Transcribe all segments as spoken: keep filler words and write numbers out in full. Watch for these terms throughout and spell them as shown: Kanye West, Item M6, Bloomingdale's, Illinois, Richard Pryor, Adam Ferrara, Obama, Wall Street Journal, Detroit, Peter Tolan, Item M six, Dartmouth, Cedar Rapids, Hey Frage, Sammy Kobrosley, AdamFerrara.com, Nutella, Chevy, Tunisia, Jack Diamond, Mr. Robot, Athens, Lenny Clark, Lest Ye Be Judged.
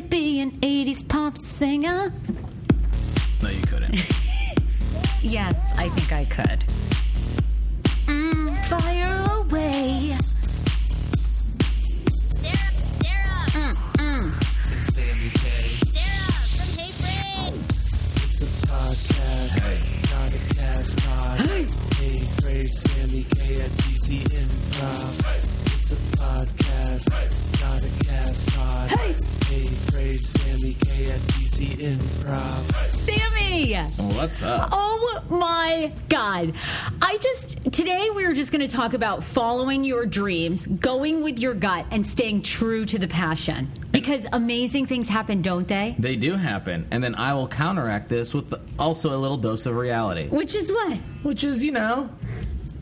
could be an eighties pop singer. No, you couldn't. Yes, I think I could. Mm, fire away. Sarah, Sarah. Mm, mm. It's Sammy Kay. Sarah from Hey Friends. It's a podcast, hey. Not a cast pod. Hey, hey Frave, Sammy Kay at D C Improv. Hey. It's a podcast, hey. Not a cast pod. Hey, hey Frave, Sammy Kay at D C Improv. Hey. Sammy! What's up? Oh my God. I just, today we were just going to talk about following your dreams, going with your gut, and staying true to the passion. Because amazing things happen, don't they? They do happen. And then I will counteract this with also a little dose of reality. Which is what? Which is, you know...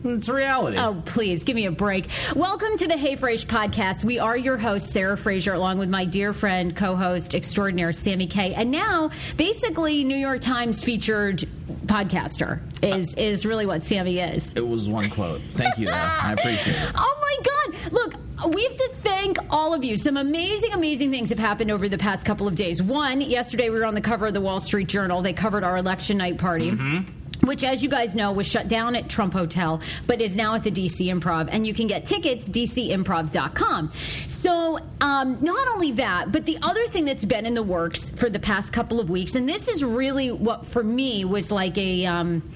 It's reality. Oh, please, give me a break. Welcome to the Hey Frasier podcast. We are your hosts, Sarah Fraser, along with my dear friend, co-host extraordinaire, Sammy Kay. And now, basically, New York Times featured podcaster is, uh, is really what Sammy is. It was one quote. Thank you, though. I appreciate it. Oh, my God. Look. We have to thank all of you. Some amazing, amazing things have happened over the past couple of days. One, yesterday we were on the cover of the Wall Street Journal. They covered our election night party. Mm-hmm. Which, as you guys know, was shut down at Trump Hotel, but is now at the D C Improv. And you can get tickets, d c improv dot com. So um, not only that, but the other thing that's been in the works for the past couple of weeks, and this is really what, for me, was like a um,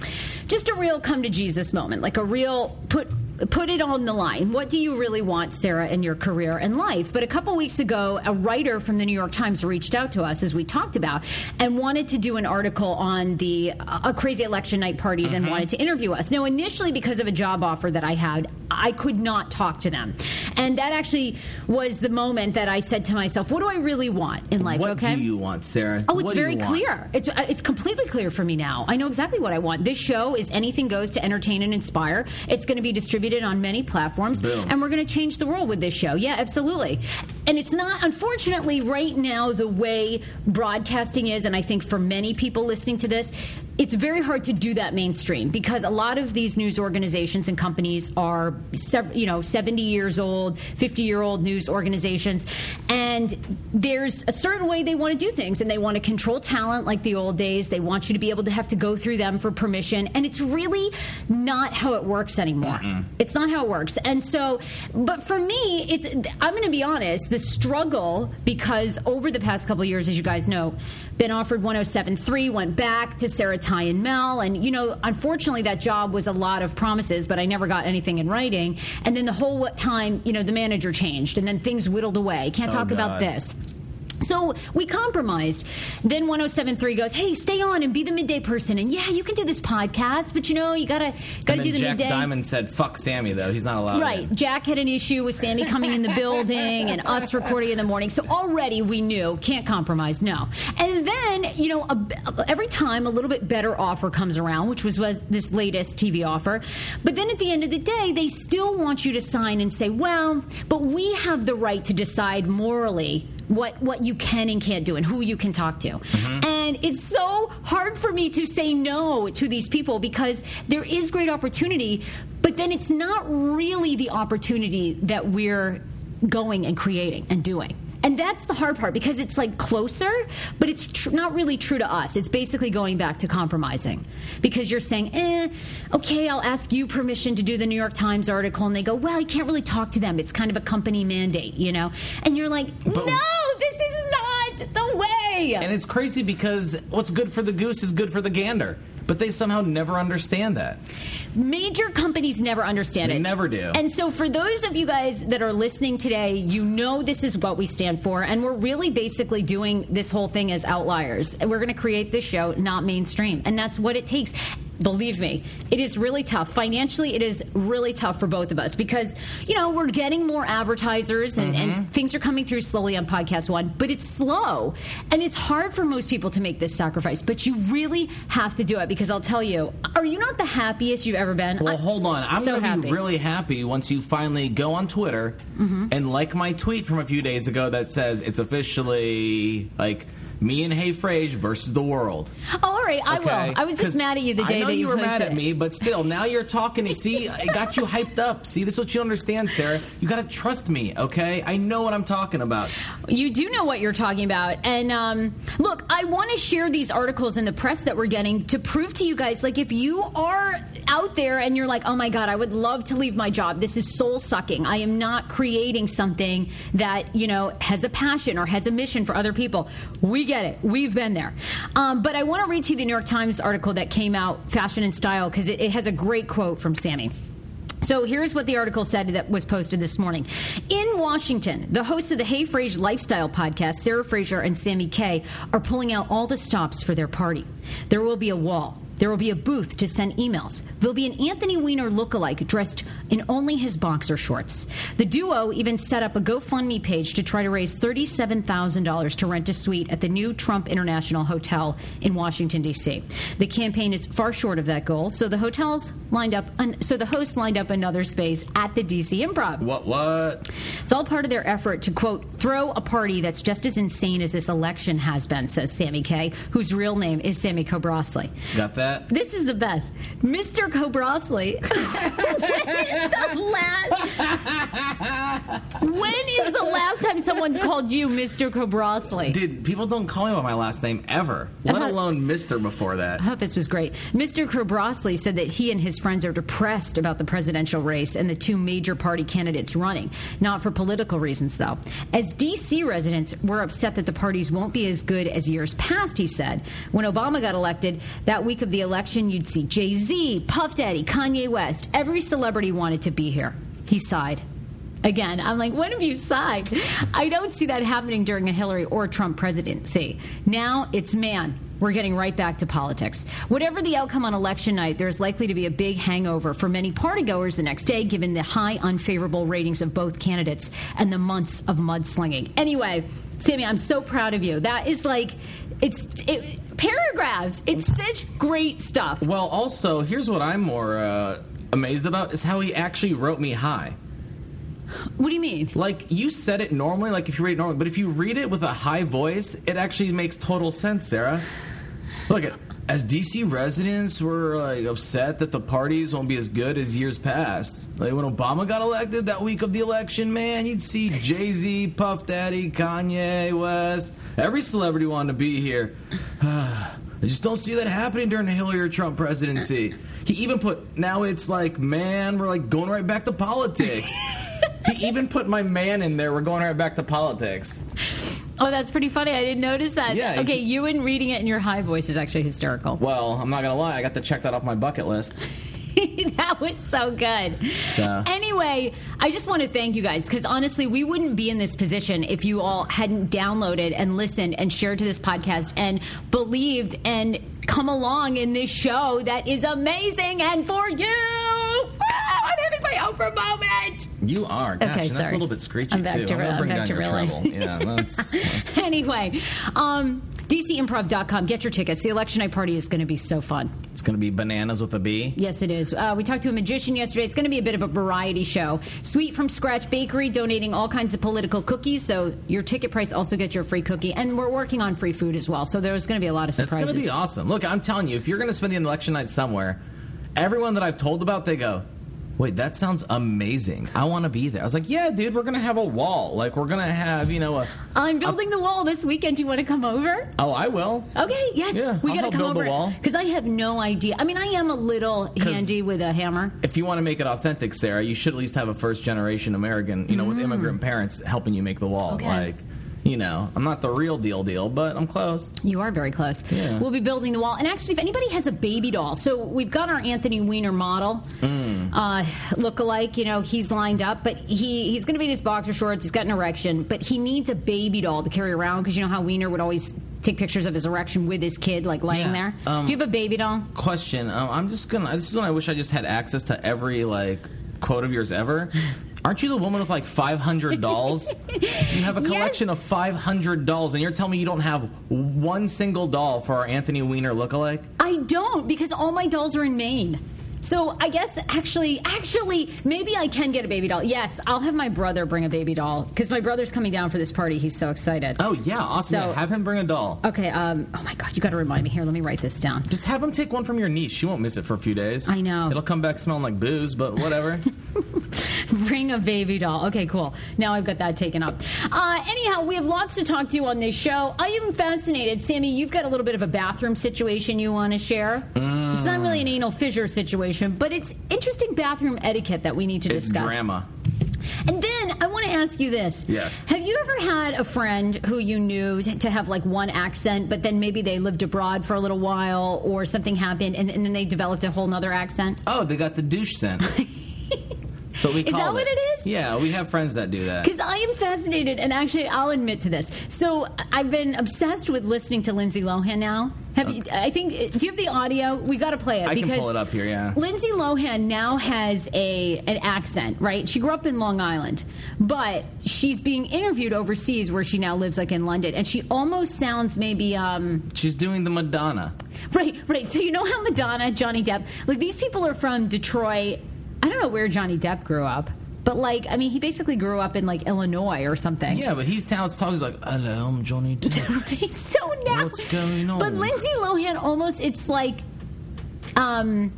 just a real come-to-Jesus moment, like a real put... Put it on the line. What do you really want, Sarah, in your career and life? But a couple weeks ago, a writer from the New York Times reached out to us, as we talked about, and wanted to do an article on the uh, crazy election night parties mm-hmm. and wanted to interview us. Now, initially, because of a job offer that I had, I could not talk to them. And that actually was the moment that I said to myself, what do I really want in life? What okay? do you want, Sarah? Oh, it's what very clear. It's, it's completely clear for me now. I know exactly what I want. This show is anything goes to entertain and inspire. It's going to be distributed on many platforms. Boom. And we're going to change the world with this show. Yeah, absolutely. And it's not, unfortunately, right now, the way broadcasting is, and I think for many people listening to this, it's very hard to do that mainstream because a lot of these news organizations and companies are, you know, seventy years old, fifty-year-old news organizations, and there's a certain way they want to do things, and they want to control talent like the old days. They want you to be able to have to go through them for permission, and it's really not how it works anymore. Mm-mm. It's not how it works. And so, but for me, it's, I'm going to be honest, the struggle, because over the past couple of years, as you guys know, been offered one oh seven point three, went back to Sarah Ty and Mel, and, you know, unfortunately, that job was a lot of promises, but I never got anything in writing. And then the whole time, you know, the manager changed, and then things whittled away. Can't talk oh, God. about this. So we compromised. Then one oh seven point three goes, hey, stay on and be the midday person. And yeah, you can do this podcast, but you know, you gotta gotta do the Jack midday. Jack Diamond said, fuck Sammy, though. He's not allowed. Right. In. Jack had an issue with Sammy coming in the building and us recording in the morning. So already we knew, can't compromise, no. And then, you know, a, every time a little bit better offer comes around, which was, was this latest T V offer. But then at the end of the day, they still want you to sign and say, well, but we have the right to decide morally what what you can and can't do and who you can talk to. Mm-hmm. And it's so hard for me to say no to these people because there is great opportunity, but then it's not really the opportunity that we're going and creating and doing. And that's the hard part because it's like closer, but it's tr- not really true to us. It's basically going back to compromising because you're saying, eh, okay, I'll ask you permission to do the New York Times article. And they go, well, you can't really talk to them. It's kind of a company mandate, you know? And you're like, but no, this is not the way. And it's crazy because what's good for the goose is good for the gander. But they somehow never understand that. Major companies never understand it. They never do. And so for those of you guys that are listening today, you know this is what we stand for. And we're really basically doing this whole thing as outliers. We're going to create this show, not mainstream. And that's what it takes. Believe me, it is really tough. Financially, it is really tough for both of us because, you know, we're getting more advertisers and, mm-hmm. and things are coming through slowly on Podcast One, but it's slow. And it's hard for most people to make this sacrifice, but you really have to do it because I'll tell you, are you not the happiest you've ever been? Well, I, hold on. I'm so going to be really happy once you finally go on Twitter mm-hmm. and like my tweet from a few days ago that says it's officially, like... Me and Hey Frage versus the world. Oh, all right. I okay? will. I was just mad at you the day I know that you, you were mad at it. me, but still, now you're talking. See, I got you hyped up. See, this is what you understand, Sarah. You got to trust me, okay? I know what I'm talking about. You do know what you're talking about. And um, look, I want to share these articles in the press that we're getting to prove to you guys, like, if you are out there and you're like, oh, my God, I would love to leave my job. This is soul-sucking. I am not creating something that, you know, has a passion or has a mission for other people. We get it. We've been there. Um, but I want to read to you the New York Times article that came out, Fashion and Style, because it, it has a great quote from Sammy. So here's what the article said that was posted this morning. In Washington, the hosts of the Hey Frage Lifestyle podcast, Sarah Fraser and Sammy Kay, are pulling out all the stops for their party. There will be a wall. There will be a booth to send emails. There'll be an Anthony Weiner lookalike dressed in only his boxer shorts. The duo even set up a GoFundMe page to try to raise thirty-seven thousand dollars to rent a suite at the new Trump International Hotel in Washington, D C. The campaign is far short of that goal, so the hotels lined up. Un- so the hosts lined up another space at the D C Improv. What? What? It's all part of their effort to, quote, throw a party that's just as insane as this election has been, says Sammy Kay, whose real name is Sammy Kobrosley. Got that. That. This is the best. Mister Kobrosley. When is the last When is the last time someone's called you Mister Kobrosley? Dude, people don't call me by my last name ever. Let thought, alone Mister before that. I thought this was great. Mister Kobrosley said that he and his friends are depressed about the presidential race and the two major party candidates running. Not for political reasons, though. As D C residents, we're upset that the parties won't be as good as years past, he said. When Obama got elected, that week of the election, you'd see Jay-Z, Puff Daddy, Kanye West. Every celebrity wanted to be here. He sighed. Again, I'm like, when have you sighed? I don't see that happening during a Hillary or Trump presidency. Now it's man. We're getting right back to politics. Whatever the outcome on election night, there's likely to be a big hangover for many partygoers the next day, given the high unfavorable ratings of both candidates and the months of mudslinging. Anyway, Sammy, I'm so proud of you. That is like, it's it, paragraphs. It's such great stuff. Well, also, here's what I'm more uh, amazed about is how he actually wrote me high. What do you mean? Like, you said it normally, like if you read it normally, but if you read it with a high voice, it actually makes total sense, Sarah. Look, as D C residents were, like, upset that the parties won't be as good as years past. Like, when Obama got elected, that week of the election, man, you'd see Jay-Z, Puff Daddy, Kanye West. Every celebrity wanted to be here. I just don't see that happening during the Hillary or Trump presidency. He even put, now it's like, man, we're, like, going right back to politics. He even put my man in there. We're going right back to politics. Oh, that's pretty funny. I didn't notice that. Yeah, okay, he, you and reading it in your high voice is actually hysterical. Well, I'm not going to lie. I got to check that off my bucket list. That was so good. So. Anyway, I just want to thank you guys because, honestly, we wouldn't be in this position if you all hadn't downloaded and listened and shared to this podcast and believed and come along in this show that is amazing and for you. I'm having my Oprah moment. You are. Gosh, okay, sorry. That's a little bit screechy, I'm back too. To I'm going to bring down your really. Trouble. Yeah, that's, that's... Anyway, um, D C improv dot com. Get your tickets. The election night party is going to be so fun. It's going to be bananas with a B. Yes, it is. Uh, we talked to a magician yesterday. It's going to be a bit of a variety show. Sweet from Scratch Bakery donating all kinds of political cookies. So your ticket price also gets your free cookie. And we're working on free food as well. So there's going to be a lot of surprises. It's going to be awesome. Look, I'm telling you, if you're going to spend the election night somewhere, everyone that I've told about, they go, wait, that sounds amazing. I want to be there. I was like, yeah, dude, we're going to have a wall. Like, we're going to have, you know, a... I'm building a, the wall this weekend. Do you want to come over? Oh, I will. Okay, yes. Yeah, we got to come build over. The wall. Because I have no idea. I mean, I am a little handy with a hammer. If you want to make it authentic, Sarah, you should at least have a first-generation American, you know, mm. with immigrant parents helping you make the wall. Okay. Like... You know, I'm not the real deal deal, but I'm close. You are very close. Yeah. We'll be building the wall. And actually, if anybody has a baby doll, so we've got our Anthony Weiner model mm. uh, lookalike. You know, he's lined up, but he, he's going to be in his boxer shorts. He's got an erection, but he needs a baby doll to carry around because you know how Weiner would always take pictures of his erection with his kid, like laying yeah. there. Um, Do you have a baby doll? Question. Um, I'm just going to, this is when I wish I just had access to every, like, quote of yours ever. Aren't you the woman with, like, five hundred dolls? You have a collection yes. of five hundred dolls, and you're telling me you don't have one single doll for our Anthony Weiner lookalike? I don't, because all my dolls are in Maine. So I guess actually, actually, maybe I can get a baby doll. Yes, I'll have my brother bring a baby doll because my brother's coming down for this party. He's so excited. Oh, yeah. Awesome. So, yeah, have him bring a doll. Okay. Um, oh, my God. You got to remind me here. Let me write this down. Just have him take one from your niece. She won't miss it for a few days. I know. It'll come back smelling like booze, but whatever. Bring a baby doll. Okay, cool. Now I've got that taken up. Uh, anyhow, we have lots to talk to you on this show. I am fascinated. Sammy, you've got a little bit of a bathroom situation you want to share. Mm. It's not really an anal fissure situation, but it's interesting bathroom etiquette that we need to it's discuss. Drama. And then I want to ask you this. Yes. Have you ever had a friend who you knew t- to have like one accent, but then maybe they lived abroad for a little while or something happened and, and then they developed a whole nother accent? Oh, they got the douche scent. So we is that it. What it is? Yeah, we have friends that do that. Because I am fascinated, and actually, I'll admit to this. So I've been obsessed with listening to Lindsay Lohan now. Have okay. you, I think. Do you have the audio? We got to play it. I because can pull it up here. Yeah. Lindsay Lohan now has a an accent, right? She grew up in Long Island, but she's being interviewed overseas, where she now lives, like in London, and she almost sounds maybe. Um, she's doing the Madonna. Right, right. So you know how Madonna, Johnny Depp, like these people are from Detroit. I don't know where Johnny Depp grew up, but, like, I mean, he basically grew up in, like, Illinois or something. Yeah, but he's now talking like, hello, I'm Johnny Depp. Right? So now... What's going on? But Lindsay Lohan almost, it's like, um...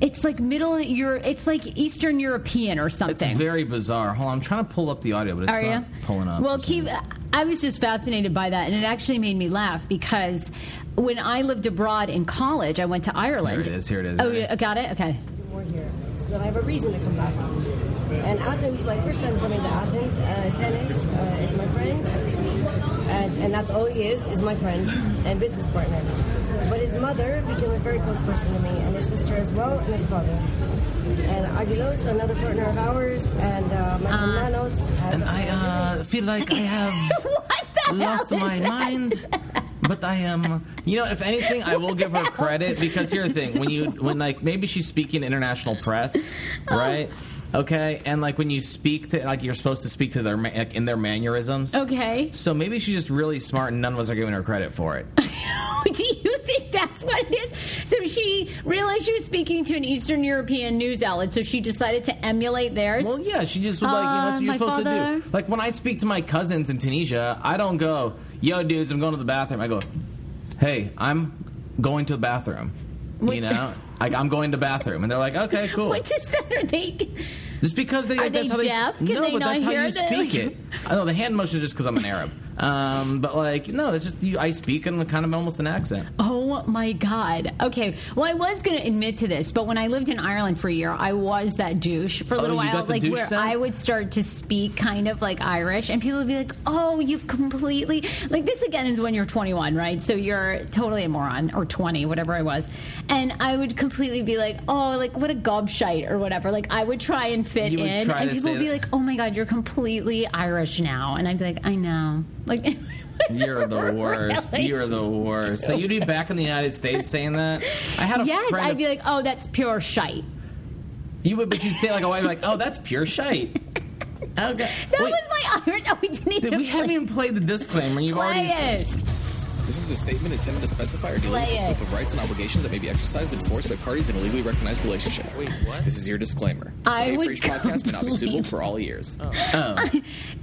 It's like middle Europe. It's like Eastern European or something. It's very bizarre. Hold on, I'm trying to pull up the audio, but it's Are not you? Pulling up. Well, keep. I was just fascinated by that, and it actually made me laugh because when I lived abroad in college, I went to Ireland. Here it is. Here it is. Oh, right? You got it. Okay. More here, so I have a reason to come back. And Athens, my first time coming to Athens. Uh, Dennis uh, is my friend, and, and that's all he is—is is my friend and business partner. But his mother became a very close person to me, and his sister as well, and his father. And Aguilos, another partner of ours, and uh, my hermanos. Uh, and I uh, feel like I have what the lost hell is my that? Mind. But I am, you know, if anything, I will give her credit because here's the thing: when you, when like maybe she's speaking international press, right? Okay, and like when you speak to, like you're supposed to speak to their like, in their mannerisms. Okay. So maybe she's just really smart, and none of us are giving her credit for it. Do you think that's what it is? So she realized she was speaking to an Eastern European news outlet, so she decided to emulate theirs? Well, yeah, she just was like, uh, you know, that's what you're supposed father. to do. Like, when I speak to my cousins in Tunisia, I don't go, yo, dudes, I'm going to the bathroom. I go, hey, I'm going to the bathroom. What's you know? Like, I'm going to the bathroom. And they're like, okay, cool. What is that? Are they... Just because they... Are that's they how deaf? They, no, they but that's how you the, speak like... it. I know, the hand motion is just because I'm an Arab. Um, but, like, no, that's just... You, I speak in kind of almost an accent. Oh, my God. Okay. Well, I was going to admit to this, but when I lived in Ireland for a year, I was that douche for a little oh, while. Like, where scent? I would start to speak kind of, like, Irish, and people would be like, oh, you've completely... Like, this, again, is when you're twenty-one, right? So you're totally a moron, or twenty, whatever I was. And I would completely be like, oh, like, what a gobshite, or whatever. Like, I would try and... fit in, and people would be like, oh my God, you're completely Irish now. And I'd be like, I know. Like, you're the worst. You're the worst. So you'd be back in the United States saying that? I had a Yes, friend I'd be like, oh, that's pure shite. You would, but you'd say like, oh, I'd be like, oh, that's pure shite. Okay. That Wait, was my Irish. Oh, we didn't even did We play. haven't even played the disclaimer. You've play already it. Said. This is a statement intended to specify or dealing with the scope of rights and obligations that may be exercised and enforced by parties in a legally recognized relationship. Wait, what? This is your disclaimer. I would podcast may not be suitable for all ears. Oh. Oh.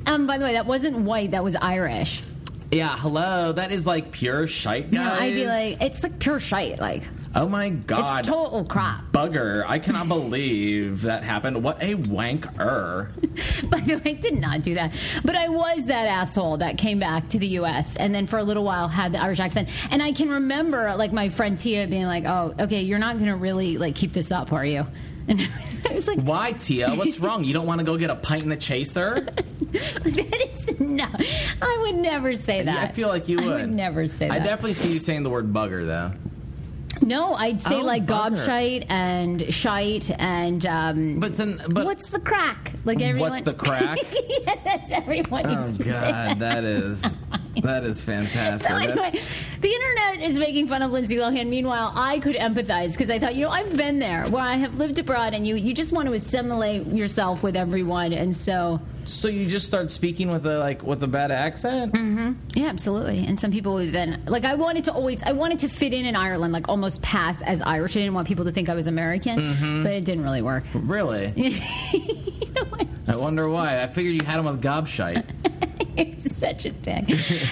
Um, by the way, that wasn't white. That was Irish. Yeah, hello. That is like pure shite, guys. No, I'd be like, it's like pure shite, like... Oh, my God. It's total crap. Bugger. I cannot believe that happened. What a wanker. By the way, I did not do that. But I was that asshole that came back to the U S and then for a little while had the Irish accent. And I can remember, like, my friend Tia being like, oh, okay, you're not going to really, like, keep this up, are you? And I was like... Why, Tia? What's wrong? You don't want to go get a pint and a chaser? That is... No. I would never say that. Yeah, I feel like you would. I would never say that. I definitely see you saying the word bugger, though. No, I'd say oh, like gobshite and shite and um, but then, but what's the crack? Like everyone, what's the crack? Yeah, that's everyone. Oh used to God, say that. that is that is fantastic. So anyway, the internet is making fun of Lindsay Lohan. Meanwhile, I could empathize because I thought, you know, I've been there where I have lived abroad, and you you just want to assimilate yourself with everyone, and so. So you just start speaking with a like with a bad accent? Mm-hmm. Yeah, absolutely. And some people would then like I wanted to always I wanted to fit in in Ireland, like almost pass as Irish. I didn't want people to think I was American, mm-hmm. but it didn't really work. Really? You know what? I wonder why. I figured you had them with gobshite. It's such a dick.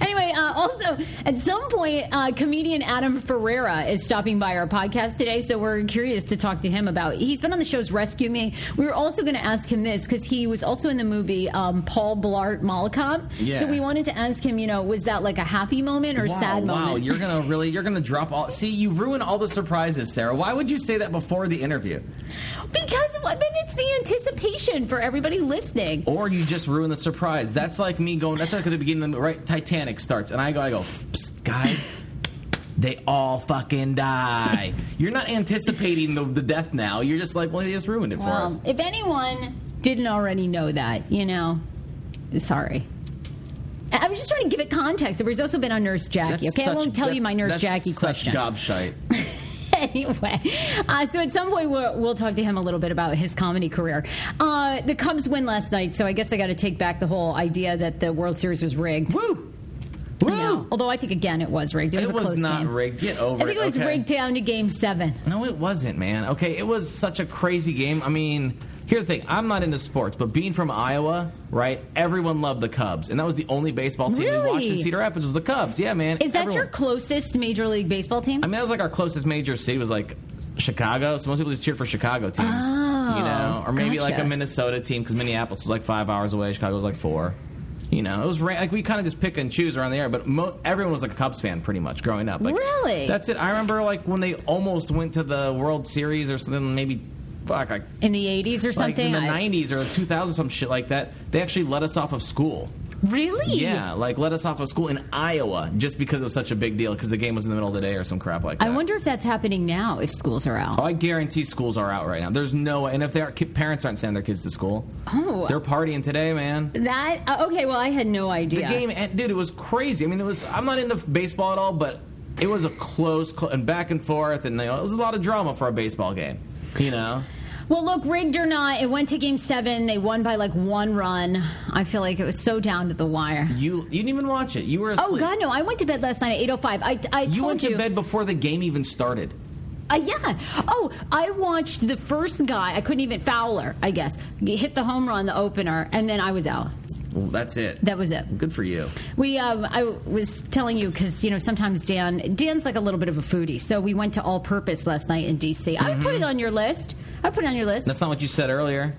Anyway, uh, also, at some point, uh, comedian Adam Ferrara is stopping by our podcast today, so we're curious to talk to him about... He's been on the show's Rescue Me. We were also going to ask him this, because he was also in the movie um, Paul Blart Mall Cop. Yeah. So we wanted to ask him, you know, was that like a happy moment or wow, sad wow. moment? Wow, you're going to really... You're going to drop all... See, you ruin all the surprises, Sarah. Why would you say that before the interview? Because then I mean, it's the anticipation for everybody listening. Or you just ruin the surprise. That's like me going... That's like at the beginning, right? Titanic starts, and I go, I go, psst, guys, they all fucking die. You're not anticipating the, the death now. You're just like, well, they just ruined it well, for us. If anyone didn't already know that, you know, sorry. I was just trying to give it context. He's also been on Nurse Jackie. That's okay, such, I won't tell that, you my Nurse that's Jackie such question. Gobshite. Anyway, uh, so at some point we'll, we'll talk to him a little bit about his comedy career. Uh, the Cubs win last night, so I guess I got to take back the whole idea that the World Series was rigged. Woo! Woo! No, although I think, again, it was rigged. It was, it a was close not game. rigged. Get over it. I think it, it was okay. rigged down to game seven. No, it wasn't, man. Okay, it was such a crazy game. I mean... Here's the thing. I'm not into sports, but being from Iowa, right, everyone loved the Cubs. And that was the only baseball team really? we watched in Cedar Rapids was the Cubs. Yeah, man. Is that everyone. your closest Major League Baseball team? I mean, that was like our closest major city was like Chicago. So most people just cheered for Chicago teams, oh, you know, or maybe gotcha. like a Minnesota team because Minneapolis was like five hours away. Chicago was like four. You know, it was like we kind of just pick and choose around the area, but mo- everyone was like a Cubs fan pretty much growing up. Like, really? That's it. I remember like when they almost went to the World Series or something, maybe Fuck, like, in the eighties or something? Like in the I... nineties or two thousands, some shit like that. They actually let us off of school. Really? Yeah, like let us off of school in Iowa just because it was such a big deal because the game was in the middle of the day or some crap like that. I wonder if that's happening now if schools are out. Oh, I guarantee schools are out right now. There's no way. And if their parents aren't sending their kids to school, oh, they're partying today, man. That uh, okay, well, I had no idea. The game, dude, it was crazy. I mean, it was. I'm not into baseball at all, but it was a close, close and back and forth, and you know, it was a lot of drama for a baseball game. You know? Well, look, rigged or not, it went to Game seven. They won by, like, one run. I feel like it was so down to the wire. You you didn't even watch it. You were asleep. Oh, God, no. I went to bed last night at eight oh five. I, I told you. You went to you. bed before the game even started. Uh, yeah. Oh, I watched the first guy. I couldn't even... Fowler, I guess. Hit the home run, the opener, and then I was out. Well, that's it. That was it. Good for you. We, um, I was telling you because you know sometimes Dan, Dan's like a little bit of a foodie. So we went to All Purpose last night in D C. Mm-hmm. I would put it on your list. I would put it on your list. That's not what you said earlier.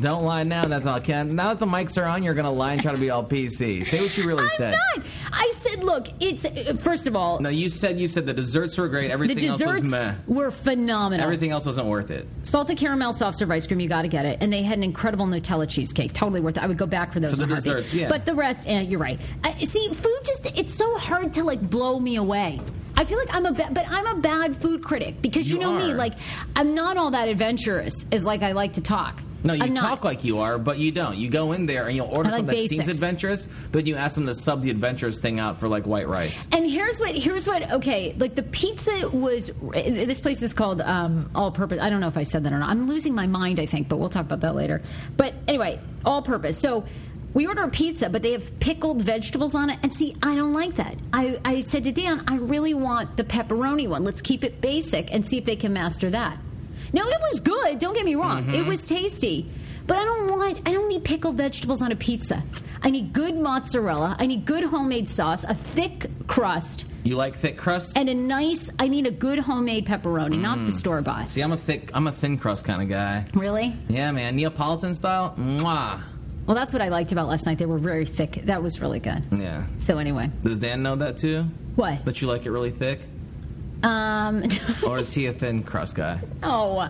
Don't lie now. That's not Ken. Now that the mics are on, you're gonna lie and try to be all P C. Say what you really I'm said. I'm not. I said, look, it's first of all. No, you said you said the desserts were great. Everything the desserts else was meh. Were phenomenal. Everything else wasn't worth it. Salted caramel soft serve ice cream. You got to get it. And they had an incredible Nutella cheesecake. Totally worth it. I would go back. For those for the desserts, yeah. But the rest, eh, you're right. Uh, see, food just—it's so hard to like blow me away. I feel like I'm a ba- but I'm a bad food critic because you, you know are. me, like I'm not all that adventurous as like I like to talk. No, you I'm talk not. like you are, but you don't. You go in there and you'll order like something basics. that seems adventurous, but you ask them to sub the adventurous thing out for like white rice. And here's what here's what okay, like the pizza was this place is called um, All Purpose. I don't know if I said that or not. I'm losing my mind, I think, but we'll talk about that later. But anyway, All Purpose. So we order a pizza, but they have pickled vegetables on it. And see, I don't like that. I, I said to Dan, I really want the pepperoni one. Let's keep it basic and see if they can master that. Now, it was good. Don't get me wrong. Mm-hmm. It was tasty. But I don't want, I don't need pickled vegetables on a pizza. I need good mozzarella. I need good homemade sauce, a thick crust. You like thick crust? And a nice, I need a good homemade pepperoni, mm. not the store-bought. See, I'm a thick, I'm a thin crust kind of guy. Really? Yeah, man. Neapolitan style? Mwah. Well, that's what I liked about last night. They were very thick. That was really good. Yeah. So anyway. Does Dan know that too? What? That you like it really thick? Um. Or is he a thin crust guy? Oh.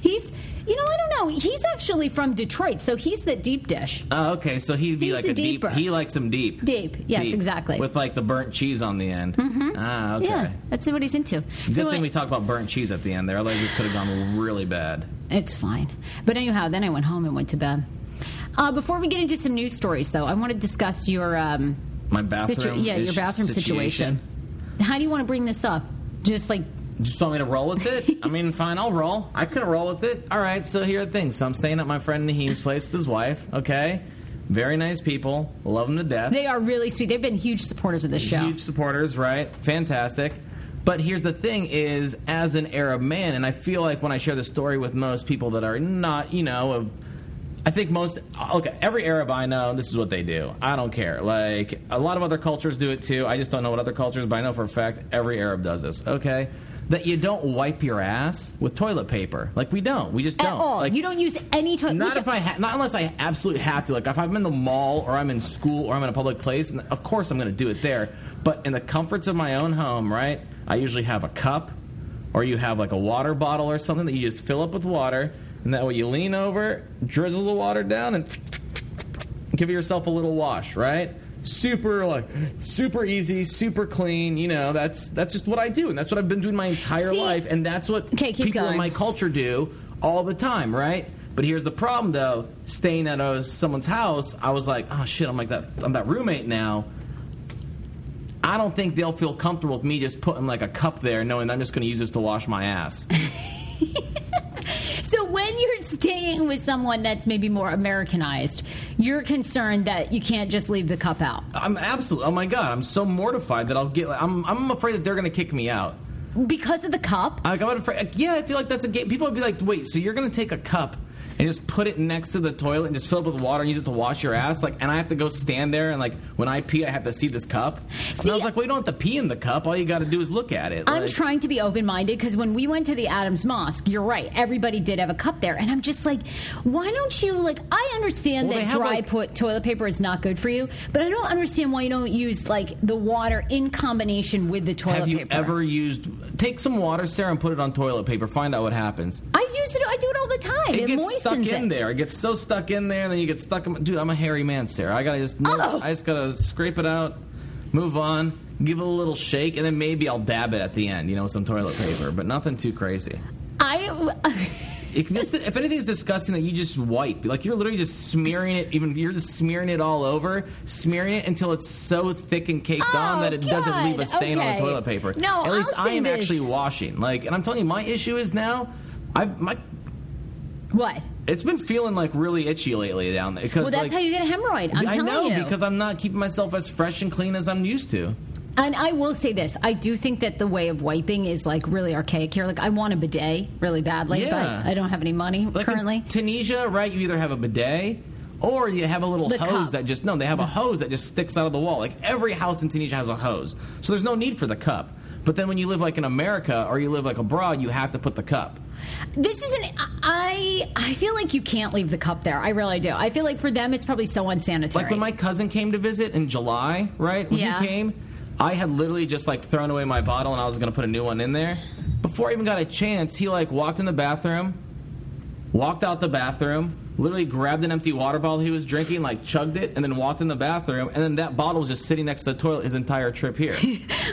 He's, you know, I don't know. He's actually from Detroit, so he's the deep dish. Oh, okay. So he'd be he's like a, a deep. He likes them deep. Deep. Yes, deep. Exactly. With like the burnt cheese on the end. Mm-hmm. Ah, okay. Yeah, that's what he's into. It's a so good thing I, we talk about burnt cheese at the end there. Otherwise, this could have gone really bad. It's fine. But anyhow, then I went home and went to bed. Uh, before we get into some news stories, though, I want to discuss your um, my bathroom, situ- yeah, your bathroom situation. situation. How do you want to bring this up? Just like you just want me to roll with it? I mean, fine, I'll roll. I could roll with it. All right, so here are things. So I'm staying at my friend Naheem's place with his wife, okay? Very nice people. Love them to death. They are really sweet. They've been huge supporters of this show. Huge supporters, right? Fantastic. But here's the thing is, as an Arab man, and I feel like when I share the story with most people that are not, you know, of... I think most, okay, every Arab I know, this is what they do. I don't care. Like, a lot of other cultures do it too. I just don't know what other cultures, but I know for a fact every Arab does this, okay? That you don't wipe your ass with toilet paper. Like, we don't. We just don't. At all. Like, you don't use any toilet paper. Not if I ha- not unless I absolutely have to. Like, if I'm in the mall or I'm in school or I'm in a public place, of course I'm going to do it there. But in the comforts of my own home, right, I usually have a cup or you have, like, a water bottle or something that you just fill up with water. And that way you lean over, drizzle the water down, and give yourself a little wash, right? Super, like, super easy, super clean. You know, that's that's just what I do. And that's what I've been doing my entire See, life. And that's what okay, keep people going. In my culture do all the time, right? But here's the problem, though. Staying at a, someone's house, I was like, oh, shit, I'm like that. I'm that roommate now. I don't think they'll feel comfortable with me just putting, like, a cup there knowing I'm just going to use this to wash my ass. So when you're staying with someone that's maybe more Americanized, you're concerned that you can't just leave the cup out. I'm absolutely. Oh my God, I'm so mortified that I'll get. I'm I'm afraid that they're going to kick me out because of the cup. Like, I'm afraid. Yeah, I feel like that's a game. People would be like, wait, so you're going to take a cup and just put it next to the toilet and just fill it with water and use it to wash your ass? Like, and I have to go stand there and, like, when I pee, I have to see this cup. See, and I was like, well, you don't have to pee in the cup. All you got to do is look at it. I'm like, trying to be open-minded because when we went to the Adams Mosque, you're right, everybody did have a cup there. And I'm just like, why don't you, like, I understand well, that dry like, po- toilet paper is not good for you, but I don't understand why you don't use, like, the water in combination with the toilet paper. Have you paper. ever used, take some water, Sarah, and put it on toilet paper. Find out what happens. I use it, I do it all the time. It, it moistens. Stuck in there. It gets so stuck in there, and then you get stuck. In, dude, I'm a hairy man, Sarah. I gotta just, oh. I just gotta scrape it out, move on, give it a little shake, and then maybe I'll dab it at the end, you know, with some toilet paper, but nothing too crazy. I. If, this, if anything's disgusting, that you just wipe. Like, you're literally just smearing it. Even you're just smearing it all over, smearing it until it's so thick and caked oh, on that it God. doesn't leave a stain okay. on the toilet paper. No, at least I'll I am this. actually washing. Like, and I'm telling you, my issue is now, I my. What? It's been feeling, like, really itchy lately down there. Well, that's like, how you get a hemorrhoid. I'm I telling know, you. I know, because I'm not keeping myself as fresh and clean as I'm used to. And I will say this. I do think that the way of wiping is, like, really archaic here. Like, I want a bidet really badly, yeah. but I don't have any money like currently. In Tunisia, right, you either have a bidet or you have a little the hose cup. that just... No, they have a hose that just sticks out of the wall. Like, every house in Tunisia has a hose. So there's no need for the cup. But then when you live, like, in America or you live, like, abroad, you have to put the cup. This isn't... I I feel like you can't leave the cup there. I really do. I feel like for them, it's probably so unsanitary. Like when my cousin came to visit in July, right? When yeah. he came, I had literally just, like, thrown away my bottle and I was going to put a new one in there. Before I even got a chance, he, like, walked in the bathroom, walked out the bathroom, literally grabbed an empty water bottle he was drinking, like, chugged it, and then walked in the bathroom, and then that bottle was just sitting next to the toilet his entire trip here.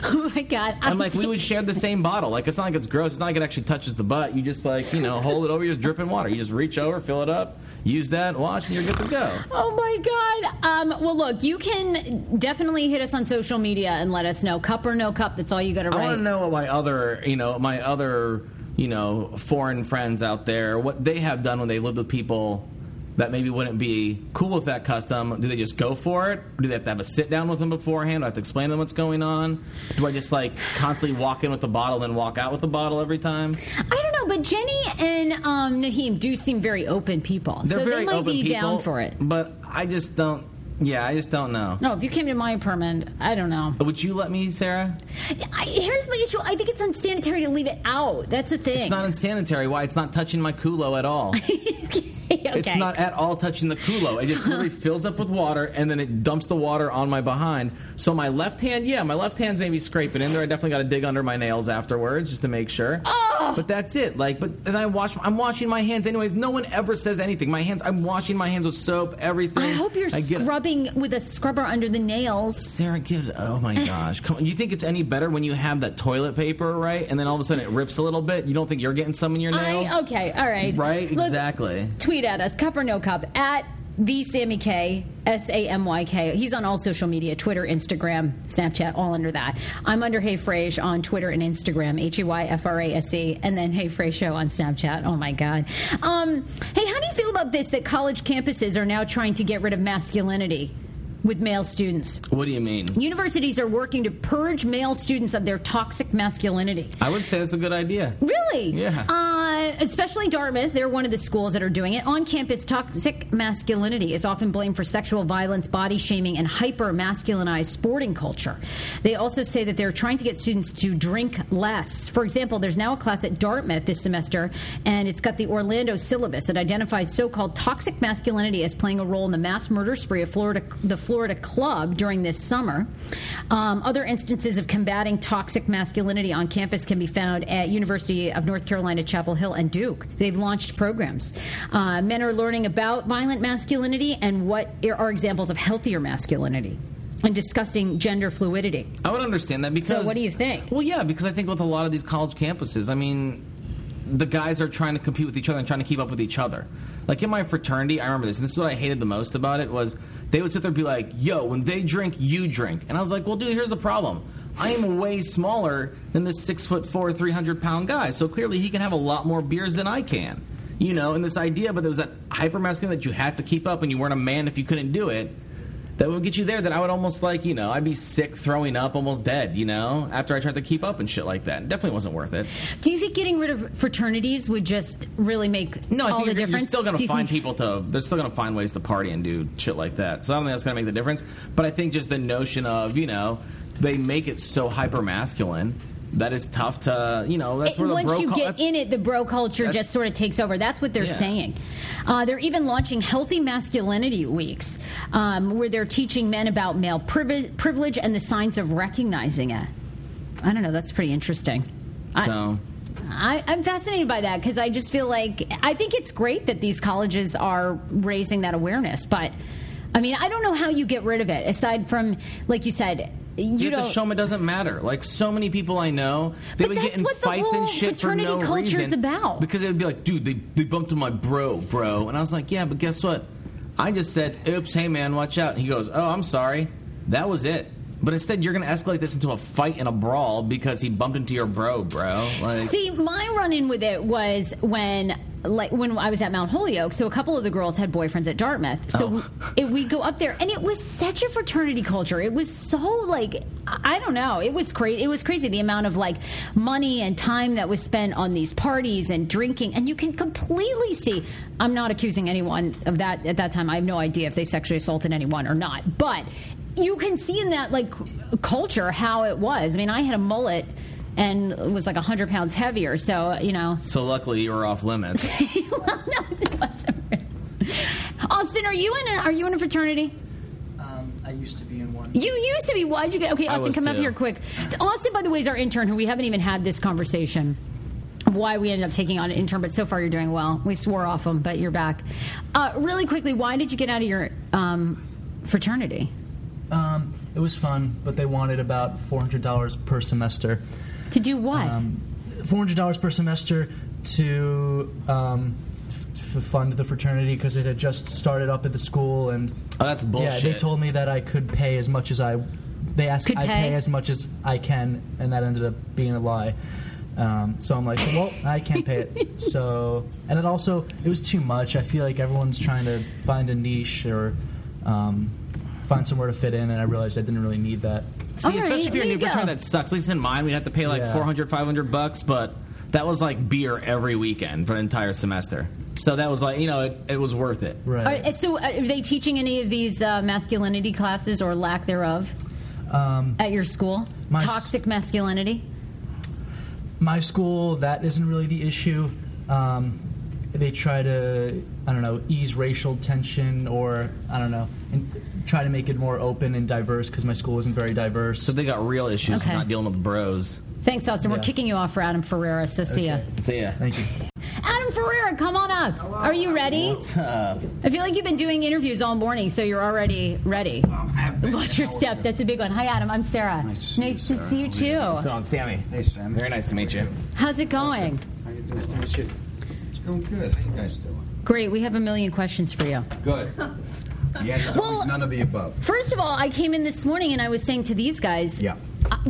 Oh, my God. I'm and, like, we would share the same bottle. Like, it's not like it's gross. It's not like it actually touches the butt. You just, like, you know, hold it over. You're just dripping water. You just reach over, fill it up, use that, wash, and you're good to go. Oh, my God. Um, well, look, you can definitely hit us on social media and let us know. Cup or no cup, that's all you got to write. I want to know what my other, you know, my other... you know, foreign friends out there, what they have done when they lived with people that maybe wouldn't be cool with that custom. Do they just go for it? Do they have to have a sit-down with them beforehand? Do I have to explain to them what's going on? Do I just, like, constantly walk in with the bottle and walk out with the bottle every time? I don't know, but Jenny and um, Naheem do seem very open people. They're so very they might open be people, down for it. But I just don't. Yeah, I just don't know. No, if you came to my apartment, I don't know. Would you let me, Sarah? I, here's my issue. I think it's unsanitary to leave it out. That's the thing. It's not unsanitary. Why? It's not touching my culo at all. Okay. It's not at all touching the culo. It just literally fills up with water, and then it dumps the water on my behind. So my left hand, yeah, my left hand's maybe scraping in there. I definitely got to dig under my nails afterwards just to make sure. Oh! But that's it. Like, but then I wash. I'm washing my hands anyways. No one ever says anything. My hands. I'm washing my hands with soap. Everything. I hope you're I scrubbing it. with a scrubber under the nails. Sarah, give it. Oh my gosh! Come on. You think it's any better when you have that toilet paper, right? And then all of a sudden it rips a little bit. You don't think you're getting some in your nails? I, okay. All right. Right. Look, exactly. Tweet at us, cup or no cup, at The Sammy Kay, S A M Y K. He's on all social media, Twitter, Instagram, Snapchat, all under that. I'm under Hey Frage on Twitter and Instagram, H E Y F R A S E, and then Hey Frage Show on Snapchat. Oh, my God. Um, hey, how do you feel about this, that college campuses are now trying to get rid of masculinity with male students? What do you mean? Universities are working to purge male students of their toxic masculinity. I would say that's a good idea. Really? Yeah. Uh, especially Dartmouth. They're one of the schools that are doing it. On campus, toxic masculinity is often blamed for sexual violence, body shaming, and hyper-masculinized sporting culture. They also say that they're trying to get students to drink less. For example, there's now a class at Dartmouth this semester, and it's got the Orlando syllabus that identifies so-called toxic masculinity as playing a role in the mass murder spree of Florida, the Florida club during this summer. Um, other instances of combating toxic masculinity on campus can be found at University of North Carolina, Chapel Hill, and Duke. They've launched programs. Uh, men are learning about violent masculinity and what are examples of healthier masculinity, and discussing gender fluidity. I would understand that because... So what do you think? Well, yeah, because I think with a lot of these college campuses, I mean... the guys are trying to compete with each other and trying to keep up with each other. Like, in my fraternity, I remember this, and this is what I hated the most about it, was they would sit there and be like, yo, when they drink, you drink. And I was like, well, dude, here's the problem. I am way smaller than this six foot four, three hundred pound guy, so clearly he can have a lot more beers than I can. You know, and this idea, but there was that hyper-masculine that you had to keep up and you weren't a man if you couldn't do it, that would get you there, that I would almost, like, you know, I'd be sick, throwing up, almost dead, you know, after I tried to keep up and shit like that. It definitely wasn't worth it. Do you think getting rid of fraternities would just really make no, I all think the you're, difference? No, still going to find think... people to, they're still going to find ways to party and do shit like that. So I don't think that's going to make the difference. But I think just the notion of, you know, they make it so hyper-masculine. That is tough to, you know, that's it, where the once bro... Once you get in it, the bro culture just sort of takes over. That's what they're yeah. saying. Uh, they're even launching Healthy Masculinity Weeks, um, where they're teaching men about male privi- privilege and the signs of recognizing it. I don't know. That's pretty interesting. So... I- I, I'm fascinated by that because I just feel like... I think it's great that these colleges are raising that awareness, but, I mean, I don't know how you get rid of it, aside from, like you said... You have to show them it doesn't matter. Like, so many people I know, they would get in fights and shit for no reason. But that's what the whole fraternity culture is about. Because they would be like, dude, they, they bumped into my bro, bro. And I was like, yeah, but guess what? I just said, oops, hey, man, watch out. And he goes, oh, I'm sorry. That was it. But instead, you're going to escalate this into a fight and a brawl because he bumped into your bro, bro. Like, see, my run-in with it was when... like when I was at Mount Holyoke, so a couple of the girls had boyfriends at Dartmouth. So oh. we, we'd go up there, and it was such a fraternity culture. It was so, like, I don't know. It was crazy. It was crazy, the amount of, like, money and time that was spent on these parties and drinking. And you can completely see. I'm not accusing anyone of that at that time. I have no idea if they sexually assaulted anyone or not. But you can see in that, like, culture how it was. I mean, I had a mullet. And was like one hundred pounds heavier, so, you know. So luckily you were off limits. Well, no, this wasn't real. Austin, are you in a, are you in a fraternity? Um, I used to be in one. You used to be? Why'd you get... Okay, Austin, come too. up here quick. Austin, by the way, is our intern, who we haven't even had this conversation of why we ended up taking on an intern, but so far you're doing well. We swore off him, but you're back. Uh, really quickly, why did you get out of your um, fraternity? Um, it was fun, but they wanted about four hundred dollars per semester. To do what? Um, four hundred dollars per semester to um, f- fund the fraternity because it had just started up at the school. And oh, that's bullshit. Yeah, they told me that I could pay as much as I... They asked could I pay. pay as much as I can, and that ended up being a lie. Um, so I'm like, well, I can't pay it. So, and it also, it was too much. I feel like everyone's trying to find a niche or um, find somewhere to fit in, and I realized I didn't really need that. See, right, especially if you're a new fraternity, that sucks. At least in mine, we'd have to pay like yeah. four hundred, five hundred bucks, but that was like beer every weekend for the entire semester. So that was like, you know, it, it was worth it. Right. Right. So are they teaching any of these uh, masculinity classes or lack thereof um, at your school? Toxic masculinity? My school, that isn't really the issue. Um, they try to, I don't know, ease racial tension or, I don't know, in, try to make it more open and diverse because my school isn't very diverse. So they got real issues okay. not dealing with bros. Thanks, Austin. Yeah. We're kicking you off for Adam Ferrara, so okay. see ya. See ya. Thank you. Adam Ferrara, come on up. Hello. Are you ready? What's up? I feel like you've been doing interviews all morning, so you're already ready. Um, Watch your step. You? That's a big one. Hi, Adam. I'm Sarah. Nice to nice see you, to see you too. What's going on, Sammy? Hey, Sammy. Very nice to meet you. How's it going? How's it? How you doing? Nice to meet you. It's going good. How you guys doing? Great. We have a million questions for you. Good. Yes, well, always none of the above. First of all, I came in this morning and I was saying to these guys, yeah.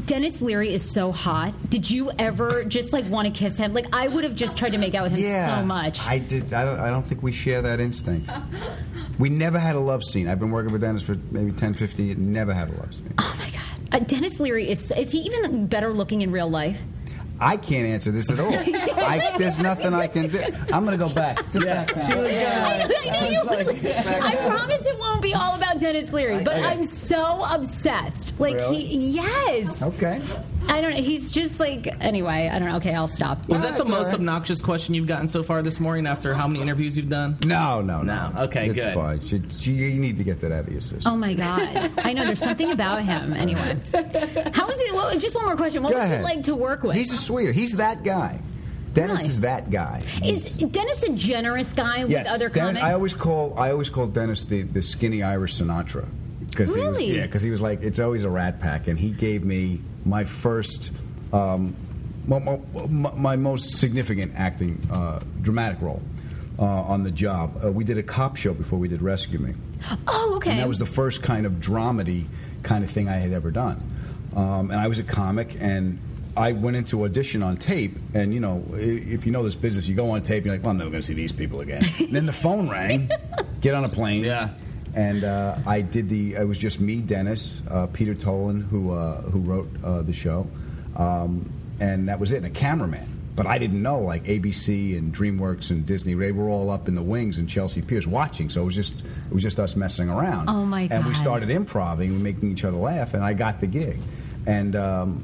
Dennis Leary is so hot. Did you ever just like want to kiss him? Like I would have just tried to make out with him yeah, so much. I did. I don't, I don't think we share that instinct. We never had a love scene. I've been working with Dennis for maybe ten, fifteen years. Never had a love scene. Oh my God. Uh, Dennis Leary is—is is he even better looking in real life? I can't answer this at all. I, there's nothing I can do. I'm going to go back. Sit yeah. back now. She was, uh, I, I, I, was like, I promise it won't be all about Dennis Leary, but okay. I'm so obsessed. Like really? he, yes. Okay. I don't know. He's just like, anyway, I don't know. Okay, I'll stop. Was that the That's most right. obnoxious question you've gotten so far this morning after how many interviews you've done? No, no, no. no. Okay, it's good. It's fine. She, she, you need to get that out of your system. Oh, my God. I know. There's something about him. Anyway. How is he? Well, just one more question. What Go was ahead. It like to work with? He's a sweetheart. He's that guy. Dennis really? Is that guy. Is Dennis a generous guy yes. with other Den- comics? I always call, I always call Dennis the, the skinny Irish Sinatra. Cause really? He was, yeah, because he was like, it's always a rat pack, and he gave me my first, um, my, my, my most significant acting, uh, dramatic role uh, on the job. Uh, we did a cop show before we did Rescue Me. Oh, okay. And that was the first kind of dramedy kind of thing I had ever done. Um, and I was a comic, and I went into audition on tape, and, you know, if you know this business, you go on tape, you're like, well, I'm never going to see these people again. And then the phone rang, get on a plane. Yeah. And uh, I did the. It was just me, Dennis, uh, Peter Tolan, who uh, who wrote uh, the show, um, and that was it. And a cameraman. But I didn't know, like A B C and DreamWorks and Disney, they were all up in the wings and Chelsea Piers watching. So it was just it was just us messing around. Oh my God! And we started improvising, and making each other laugh, and I got the gig. And um,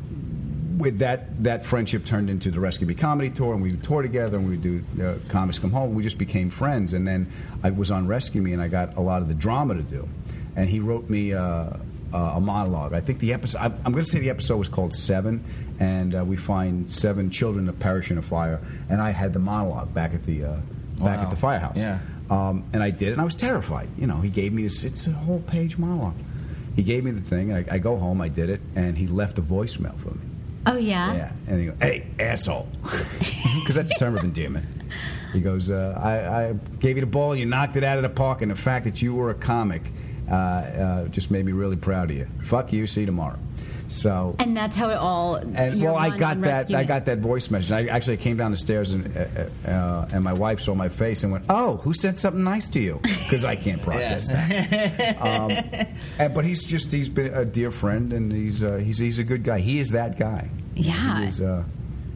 with that, that friendship turned into the Rescue Me Comedy Tour, and we would tour together, and we would do uh, Comics Come Home. We just became friends, and then I was on Rescue Me, and I got a lot of the drama to do. And he wrote me uh, uh, a monologue. I think the episode, I, I'm going to say the episode was called Seven, and uh, we find seven children that perish in a fire, and I had the monologue back at the uh, back wow. at the firehouse. Yeah. Um, and I did it, and I was terrified. You know, he gave me this, it's a whole page monologue. He gave me the thing, and I, I go home, I did it, and he left a voicemail for me. Oh, yeah? Yeah. And he goes, hey, asshole. Because that's a term of endearment. He goes, uh, I, I gave you the ball, you knocked it out of the park, and the fact that you were a comic uh, uh, just made me really proud of you. Fuck you, see you tomorrow. So, and that's how it all... And, well, I got that I got that voice message. I actually came down the stairs, and uh, uh, and my wife saw my face and went, oh, who said something nice to you? Because I can't process that. Um, and, but he's just, he's been a dear friend, and he's uh, he's he's a good guy. He is that guy. Yeah. He is, uh,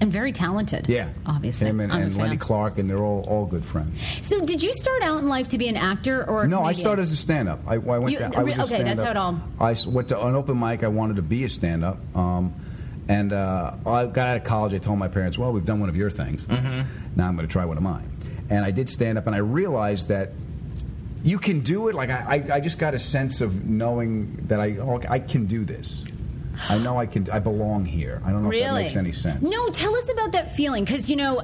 and very talented. Yeah. Obviously. Him and, and Lenny Clark, and they're all, all good friends. So did you start out in life to be an actor or a No, comedian? I started as a stand-up. I, I went you, to, I was okay, a stand-up. That's how it all... I went to an open mic. I wanted to be a stand-up. Um, and uh, I got out of college. I told my parents, well, we've done one of your things. Mm-hmm. Now I'm going to try one of mine. And I did stand-up, and I realized that you can do it. Like, I, I, I just got a sense of knowing that I oh, I can do this. I know I can. I belong here. I don't know really? if that makes any sense. No, tell us about that feeling, because you know,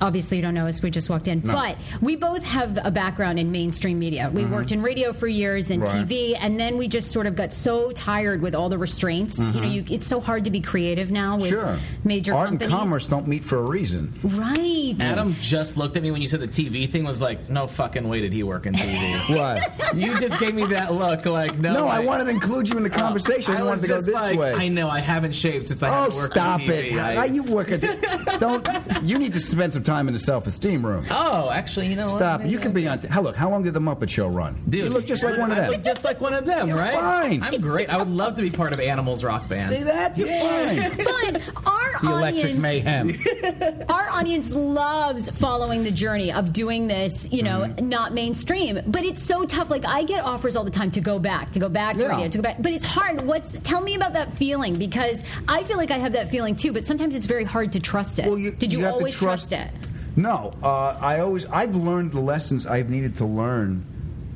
obviously you don't know us. We just walked in, no. but we both have a background in mainstream media. We mm-hmm. worked in radio for years and right. T V, and then we just sort of got so tired with all the restraints. Mm-hmm. You know, you, it's so hard to be creative now with sure. major art companies. Art and commerce don't meet for a reason, right? Adam just looked at me when you said the T V thing. Was like, no fucking way did he work in T V? What? You just gave me that look, like no. No, I, I wanted to include you in the conversation. Oh, I, I wanted to go this like, way. I know. I haven't shaved since I oh, haven't worked on T V. Oh, stop it. I, I, you work at the, don't. You need to spend some time in the self-esteem room. Oh, actually, you know stop. what? Stop. You can be on... T- how, look, how long did the Muppet Show run? Dude, you look just like one of them. I look just like one of them, You're right? fine. I'm great. I would love to be part of Animals Rock Band. See that? You're yeah. fine. But our the audience... The Electric Mayhem. Our audience loves following the journey of doing this, you know, mm-hmm. not mainstream. But it's so tough. Like, I get offers all the time to go back, to go back to yeah. radio, to go back. But it's hard. What's? Tell me about that feeling, because I feel like I have that feeling too, but sometimes it's very hard to trust it. Well, you, Did you, you always trust, trust it? No, uh, I always. I've learned the lessons I've needed to learn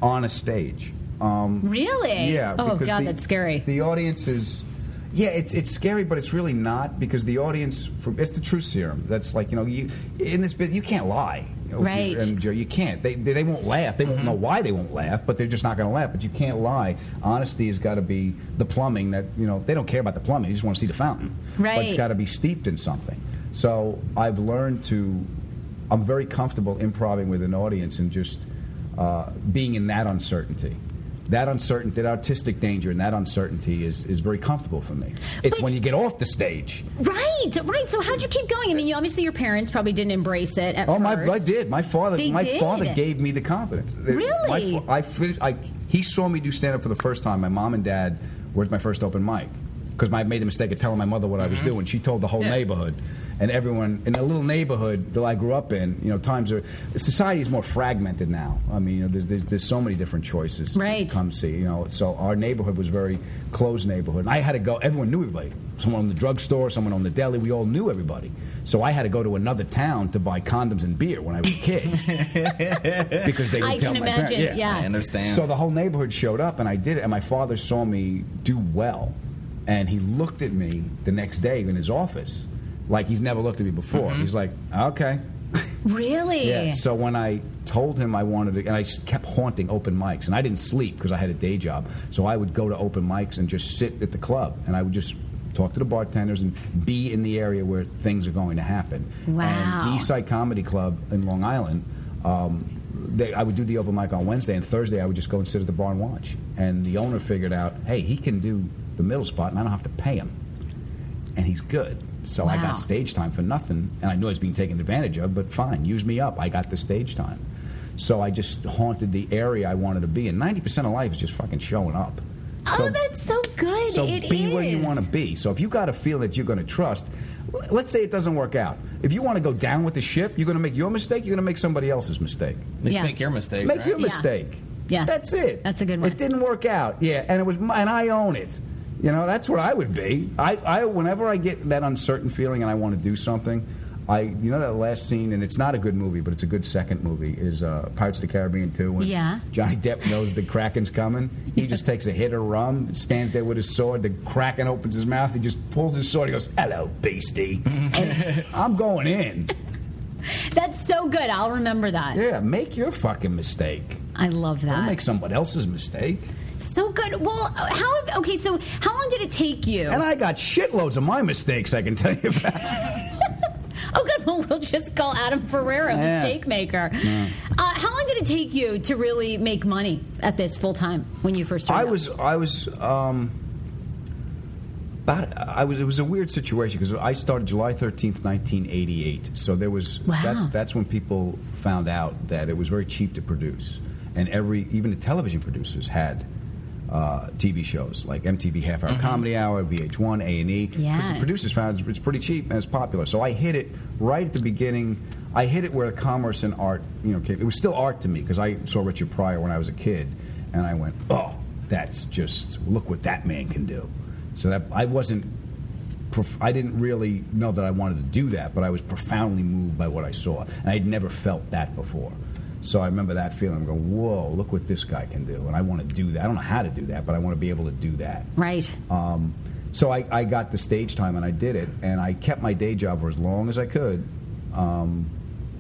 on a stage. Um, really? Yeah. Oh God, the, that's scary. The audience is, yeah, it's it's scary, but it's really not, because the audience. From, it's the truth serum. That's like, you know, you in this bit you can't lie. Right. And you can't. They they won't laugh. They won't mm-hmm. know why they won't laugh, but they're just not going to laugh. But you can't lie. Honesty has got to be the plumbing that, you know, they don't care about the plumbing. They just want to see the fountain. Right. But it's got to be steeped in something. So I've learned to I'm very comfortable improvising with an audience and just uh, being in that uncertainty. That uncertainty, that artistic danger and that uncertainty is, is very comfortable for me. It's but, when you get off the stage. Right, right. So how'd you keep going? I mean, you, obviously your parents probably didn't embrace it at oh, first. Oh, my, I did. My father they my did. father gave me the confidence. Really? My, I, I, he saw me do stand-up for the first time. My mom and dad were at my first open mic. Because I made the mistake of telling my mother what mm-hmm. I was doing. She told the whole yeah. neighborhood. And everyone in a little neighborhood that I grew up in, you know, times are... Society is more fragmented now. I mean, you know, there's, there's, there's so many different choices. Right. Come see, you know. So our neighborhood was a very closed neighborhood. And I had to go... Everyone knew everybody. Someone owned the drugstore, someone owned the deli. We all knew everybody. So I had to go to another town to buy condoms and beer when I was a kid. Because they would I tell my imagine. parents. Yeah. yeah. I understand. So the whole neighborhood showed up, and I did it. And my father saw me do well. And he looked at me the next day in his office like he's never looked at me before. Mm-hmm. He's like, okay. Really? Yeah. So when I told him I wanted to, and I kept haunting open mics, and I didn't sleep because I had a day job. So I would go to open mics and just sit at the club, and I would just talk to the bartenders and be in the area where things are going to happen. Wow. And East Side Comedy Club in Long Island, um, they, I would do the open mic on Wednesday, and Thursday I would just go and sit at the bar and watch. And the owner figured out, hey, he can do the middle spot, and I don't have to pay him. And he's good. So wow. I got stage time for nothing, and I knew I was being taken advantage of, but fine, use me up. I got the stage time. So I just haunted the area I wanted to be in. ninety percent of life is just fucking showing up. So, oh, that's so good. So it be is. where you want to be. So if you got to feel that you're going to trust, let's say it doesn't work out. If you want to go down with the ship, you're going to make your mistake, you're going to make somebody else's mistake. At least yeah. make your mistake. Make right? your yeah. mistake. Yeah. That's it. That's a good one. It didn't work out. Yeah, and it was my, and I own it. You know, that's what I would be. I, I, whenever I get that uncertain feeling and I want to do something, I, you know, that last scene, and it's not a good movie, but it's a good second movie, is uh, Pirates of the Caribbean two, when yeah. Johnny Depp knows the Kraken's coming. He just takes a hit of rum, stands there with his sword, the Kraken opens his mouth, he just pulls his sword, he goes, hello, beastie. I'm going in. That's so good. I'll remember that. Yeah, make your fucking mistake. I love that. Don't make someone else's mistake. So good. Well, how have, okay, so how long did it take you? And I got shitloads of my mistakes I can tell you about. Oh, good. Well, we'll just call Adam Ferrara yeah. mistake maker. Yeah. Uh, how long did it take you to really make money at this full time when you first started? I was, I was, um, about, I was, it was a weird situation because I started July thirteenth, nineteen eighty-eight. So there was, wow. that's, that's when people found out that it was very cheap to produce. And every, even the television producers had Uh, T V shows like M T V Half Hour mm-hmm. Comedy Hour, V H one, A and E. Yeah. Because the producers found it's pretty cheap and it's popular. So I hit it right at the beginning. I hit it where the commerce and art, you know, came. It was still art to me because I saw Richard Pryor when I was a kid, and I went, "Oh, that's just look what that man can do." So that I wasn't, prof- I didn't really know that I wanted to do that, but I was profoundly moved by what I saw, and I'd never felt that before. So I remember that feeling. I'm going, whoa, look what this guy can do. And I want to do that. I don't know how to do that, but I want to be able to do that. Right. Um, so I, I got the stage time, and I did it. And I kept my day job for as long as I could. Um,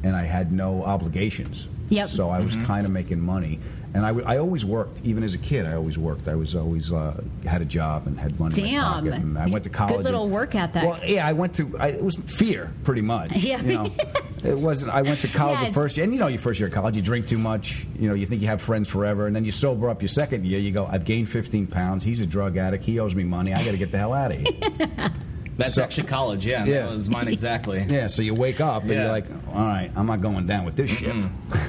and I had no obligations. Yep. So I was mm-hmm. kind of making money. And I, w- I always worked. Even as a kid, I always worked. I was always uh, had a job and had money in my pocket. And I went to college. Good little and, work at that. Well, yeah, I went to... I, it was fear, pretty much. Yeah. You know? It wasn't. I went to college yes. the first year. And you know, your first year of college, you drink too much. You know, you think you have friends forever. And then you sober up your second year. You go, I've gained fifteen pounds. He's a drug addict. He owes me money. I got to get the hell out of here. That's so, actually college, yeah. yeah. That was mine exactly. Yeah, so you wake up and yeah. you're like, all right, I'm not going down with this shit.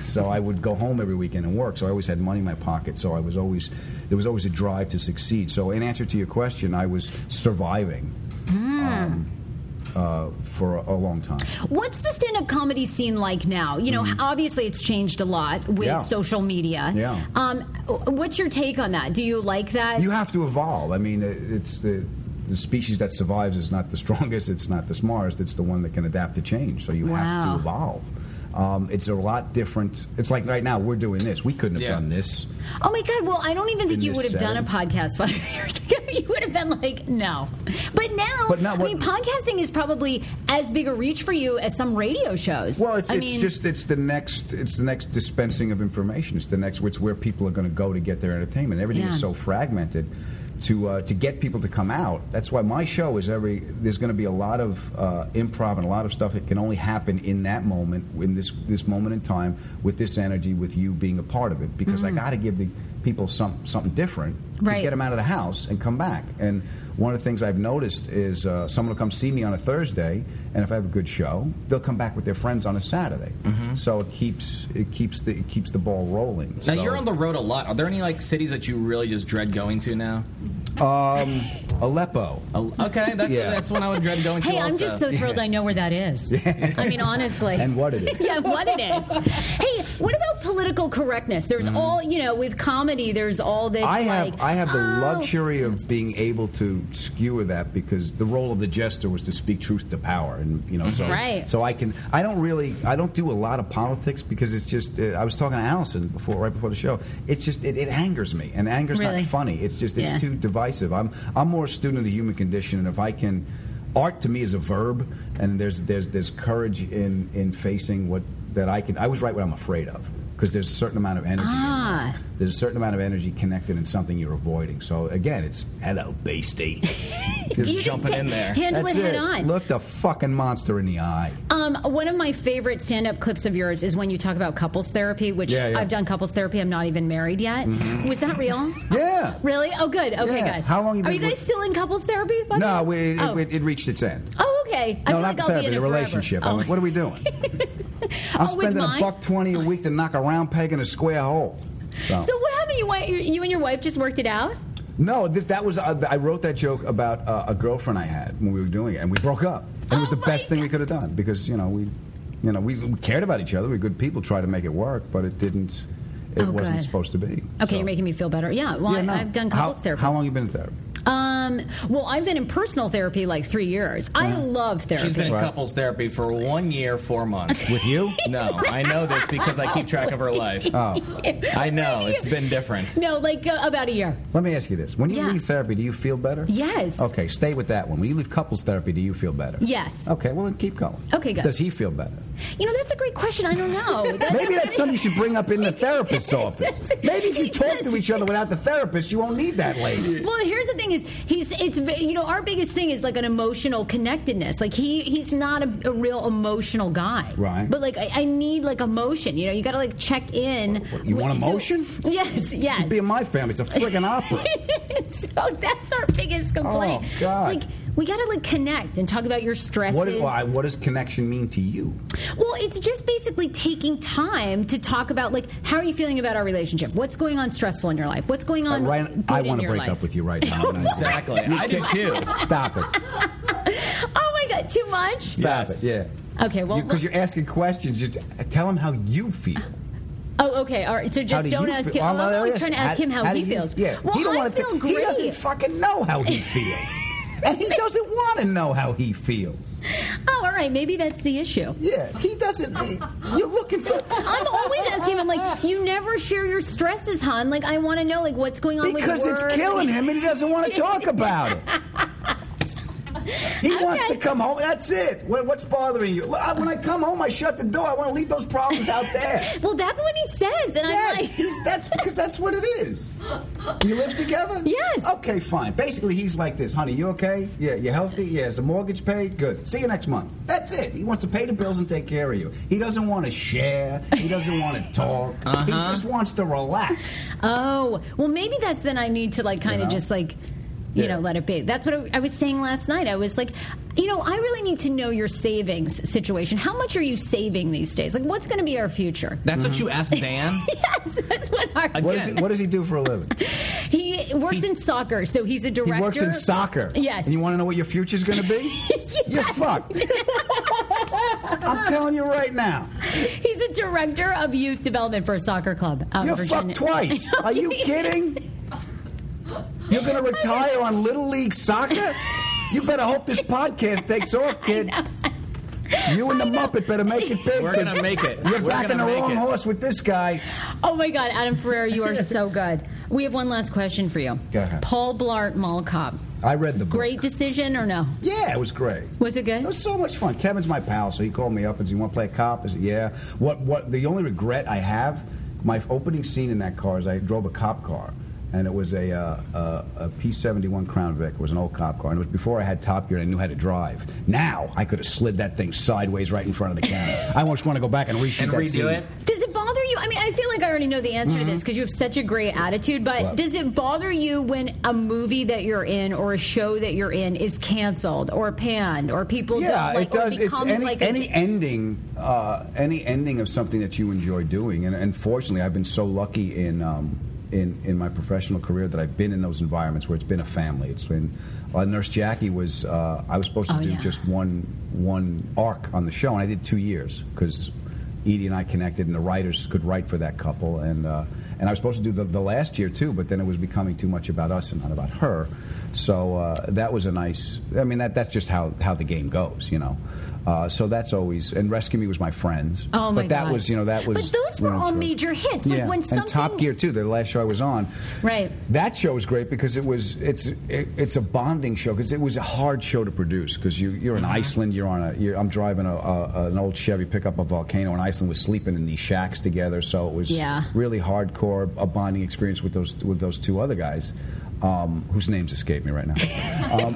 So I would go home every weekend and work. So I always had money in my pocket. So I was always, there was always a drive to succeed. So in answer to your question, I was surviving. Mm. Um, Uh, for a, a long time. What's the stand-up comedy scene like now? You know, mm-hmm. obviously it's changed a lot with yeah. social media. Yeah. Um, what's your take on that? Do you like that? You have to evolve. I mean, it's the, the species that survives is not the strongest. It's not the smartest. It's the one that can adapt to change. So you wow. have to evolve. Um, it's a lot different. It's like right now we're doing this. We couldn't have yeah. done this. Oh, my God. Well, I don't even think you would have setting. done a podcast five years ago. You would have been like, no. But now, but not, what, I mean, podcasting is probably as big a reach for you as some radio shows. Well, it's, I it's mean, just it's the next it's the next dispensing of information. It's the next it's where people are going to go to get their entertainment. Everything yeah. is so fragmented to uh, to get people to come out. That's why my show is every. There's going to be a lot of uh, improv and a lot of stuff that can only happen in that moment, in this this moment in time, with this energy, with you being a part of it. Because mm-hmm. I got to give the people some something different right. to get them out of the house and come back. And one of the things I've noticed is uh, someone will come see me on a Thursday, and if I have a good show, they'll come back with their friends on a Saturday. Mm-hmm. So it keeps it keeps the it keeps the ball rolling. Now so. You're on the road a lot. Are there any like cities that you really just dread going to now? Um, Aleppo. Okay, that's yeah. that's one I would dread going to. Hey, also. I'm just so thrilled yeah. I know where that is. I mean, honestly. And what it is. Yeah, what it is. Hey, what about political correctness? There's mm-hmm. all you know with comedy. There's all this. I have like, I have the oh. luxury of being able to skewer that because the role of the jester was to speak truth to power, and you know, so right. so I can. I don't really. I don't do a lot of politics because it's just. Uh, I was talking to Allison before, right before the show. It's just it, it angers me, and anger's really? Not funny. It's just it's yeah. too divisive. I'm I'm more a student of the human condition, and if I can, art to me is a verb, and there's there's there's courage in in facing what that I can. I was right what I'm afraid of. Because there's a certain amount of energy. Ah. In there's a certain amount of energy connected in something you're avoiding. So, again, it's, hello, beastie. Just you jumping in there. Handle That's it head on. Look the fucking monster in the eye. Um, one of my favorite stand-up clips of yours is when you talk about couples therapy, which yeah, yeah. I've done couples therapy. I'm not even married yet. Mm-hmm. Was that real? Yeah. Really? Oh, good. Okay, yeah. good. How long have you been? Are you guys with... still in couples therapy? What no, we, oh. it, it reached its end. Oh, okay. I no, feel not like the I'll therapy, be in the relationship. Oh. I'm like, what are we doing? I'm oh, spending a buck twenty a week to knock a round peg in a square hole. So, so what happened? You, you and your wife just worked it out? No, this, that was uh, I wrote that joke about uh, a girlfriend I had when we were doing it, and we broke up. It oh was the best God. Thing we could have done because you know we, you know we, we cared about each other. We were good people, tried to make it work, but it didn't. It oh, wasn't good. Supposed to be. Okay, so. You're making me feel better. Yeah, well, yeah, no. I, I've done couples how, therapy. How long have you been in therapy? Um, well, I've been in personal therapy like three years. Yeah. I love therapy. She's been in right. couples therapy for one year, four months. With you? No, I know this because I keep track of her life. Oh, I know it's been different. No, like uh, about a year. Let me ask you this: when you yeah. leave therapy, do you feel better? Yes. Okay, stay with that one. When you leave couples therapy, do you feel better? Yes. Okay, well then keep going. Okay, good. Does he feel better? You know, that's a great question. I don't know. That's Maybe that's something you should bring up in the therapist's office. Maybe if you talk to each other without the therapist, you won't need that lady. Well, here's the thing. Is he's it's you know our biggest thing is like an emotional connectedness like he he's not a, a real emotional guy right but like I, I need like emotion you know you gotta like check in what, what, you want so, emotion yes yes You'd be in my family it's a friggin' opera so that's our biggest complaint oh God it's like we gotta like connect and talk about your stresses what, well, what does connection mean to you well it's just basically taking time to talk about like how are you feeling about our relationship what's going on stressful in your life what's going on uh, right, good I want to break life? Up with you right now Exactly. I do too. Stop it. Oh my God, too much? Stop yes. it, yeah. Okay, well. Because you, you're asking questions. You t- tell him how you feel. Oh, okay. All right. So just do don't ask feel? Him. I'm, I'm always trying to ask how, him how, how he feels. You, yeah. Well, he don't I feel to, great. He doesn't fucking know how he feels. And he doesn't want to know how he feels. Oh, all right. Maybe that's the issue. Yeah. He doesn't. He, you're looking for. I'm always asking him. I'm like, you never share your stresses, hon. Like, I want to know, like, what's going on because with work. Because it's killing him and he doesn't want to talk about it. He okay. wants to come home. That's it. What, what's bothering you? When I come home, I shut the door. I want to leave those problems out there. Well, that's what he says. And yes, I'm like... Yes, that's because that's what it is. You live together? Yes. Okay, fine. Basically, he's like this. Honey, you okay? Yeah, you healthy? Yeah, is the mortgage paid? Good. See you next month. That's it. He wants to pay the bills and take care of you. He doesn't want to share. He doesn't want to talk. Uh-huh. He just wants to relax. Oh. Well, maybe that's then I need to, like, kind of you know? Just, like... You yeah. know, let it be. That's what I was saying last night. I was like, you know, I really need to know your savings situation. How much are you saving these days? Like, what's going to be our future? That's mm-hmm. what you asked Dan? Yes, that's what our... What does, he, what does he do for a living? He works he, in soccer, so he's a director. He works in soccer? Yes. And you want to know what your future's going to be? Yes. You're fucked. I'm telling you right now. He's a director of youth development for a soccer club. Um, You're Virginia. Fucked twice. Are you kidding? You're going to retire on Little League Soccer? You better hope this podcast takes off, kid. You and the Muppet better make it big. We're going to make it. You're We're backing the wrong it. Horse with this guy. Oh, my God. Adam Ferrara, you are so good. We have one last question for you. Go ahead. Paul Blart Mall Cop. I read the book. Great decision or no? Yeah, it was great. Was it good? It was so much fun. Kevin's my pal, so he called me up and said, you want to play a cop? I said, yeah. What? What? The only regret I have, my opening scene in that car is I drove a cop car. and it was a, uh, a, a P seventy-one Crown Vic. It was an old cop car, and it was before I had Top Gear and I knew how to drive. Now, I could have slid that thing sideways right in front of the camera. I almost want to go back and reshoot and that redo scene. It? Does it bother you? I mean, I feel like I already know the answer mm-hmm. to this because you have such a great attitude, but well, does it bother you when a movie that you're in or a show that you're in is canceled or panned or people yeah, don't like it? Does. It becomes it's any, like a... any ending, uh, any ending of something that you enjoy doing, and, and fortunately, I've been so lucky in... Um, In, in my professional career that I've been in those environments where it's been a family. It's been uh, Nurse Jackie was uh, I was supposed to oh, do yeah. just one one arc on the show, and I did two years because Edie and I connected, and the writers could write for that couple, and uh, and I was supposed to do the, the last year too, but then it was becoming too much about us and not about her. So uh, that was a nice. I mean that that's just how, how the game goes, you know. Uh, so that's always, and Rescue Me was my friends. Oh my But that God. was, you know, that was. But those were all through. major hits. Like yeah. when something. And Top Gear too, the last show I was on. Right. That show was great because it was, it's, it, it's a bonding show because it was a hard show to produce because you, you're in mm-hmm. Iceland. You're on a, you're, I'm driving a, a an old Chevy pickup, a volcano in Iceland. We're sleeping in these shacks together, so it was yeah. really hardcore, a bonding experience with those with those two other guys. Um, whose names escape me right now. Um,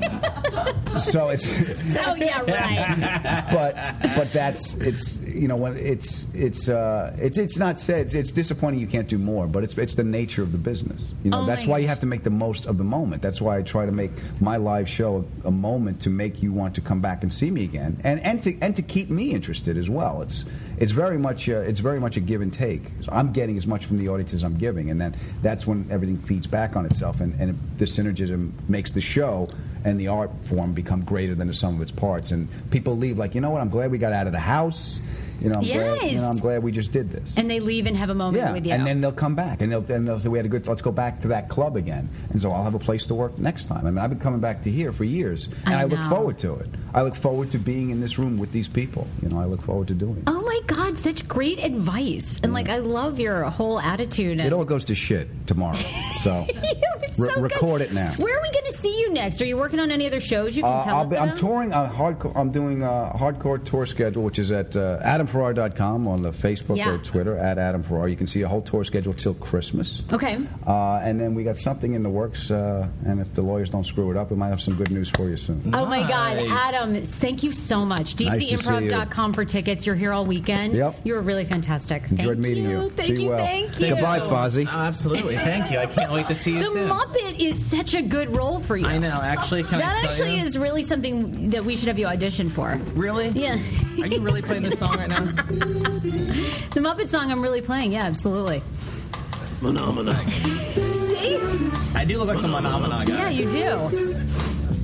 so it's so yeah right. But but that's it's you know when it's it's uh, it's it's not said it's, it's disappointing you can't do more. But it's it's the nature of the business. You know oh that's why you have to make the most of the moment. That's why I try to make my live show a moment to make you want to come back and see me again, and and to and to keep me interested as well. It's it's very much a, it's very much a give and take. So I'm getting as much from the audience as I'm giving, and then that's when everything feeds back on itself and. and And the synergism makes the show and the art form become greater than the sum of its parts. And people leave like, you know what, I'm glad we got out of the house. You know, I'm, yes. glad, you know, I'm glad we just did this. And they leave and have a moment yeah. with you. And then they'll come back. And they'll, and they'll say, we had a good, let's go back to that club again. And so I'll have a place to work next time. I mean, I've been coming back to here for years. And I, I look forward to it. I look forward to being in this room with these people. You know, I look forward to doing it. Oh, my God, such great advice. And, yeah. like, I love your whole attitude. And it all goes to shit tomorrow. So, re- so record it now. Where are we going to see you next? Are you working on any other shows you can uh, tell I'll us be, about? I'm touring. A hardcore, I'm doing a hardcore tour schedule, which is at uh, Adam Ferrara dot com on the Facebook yeah. or Twitter at Adam Ferrara. You can see a whole tour schedule till Christmas. Okay. Uh, and then we got something in the works, uh, and if the lawyers don't screw it up, we might have some good news for you soon. Nice. Oh my God, Adam, thank you so much. D C Improv dot com for tickets. You're here all weekend. Yep. You were really fantastic. Enjoyed thank meeting you. you. Thank Be you. Well. Thank you. Goodbye, Fozzie. Oh, absolutely. Thank you. I can't wait to see you the soon. The Muppet is such a good role for you. I know. Actually, can that I tell actually you? is really something that we should have you audition for. Really? Yeah. Are you really playing this song right now? The Muppet song I'm really playing, yeah, absolutely. Monomonog. See? I do look like the Monomonog guy. Yeah, you do.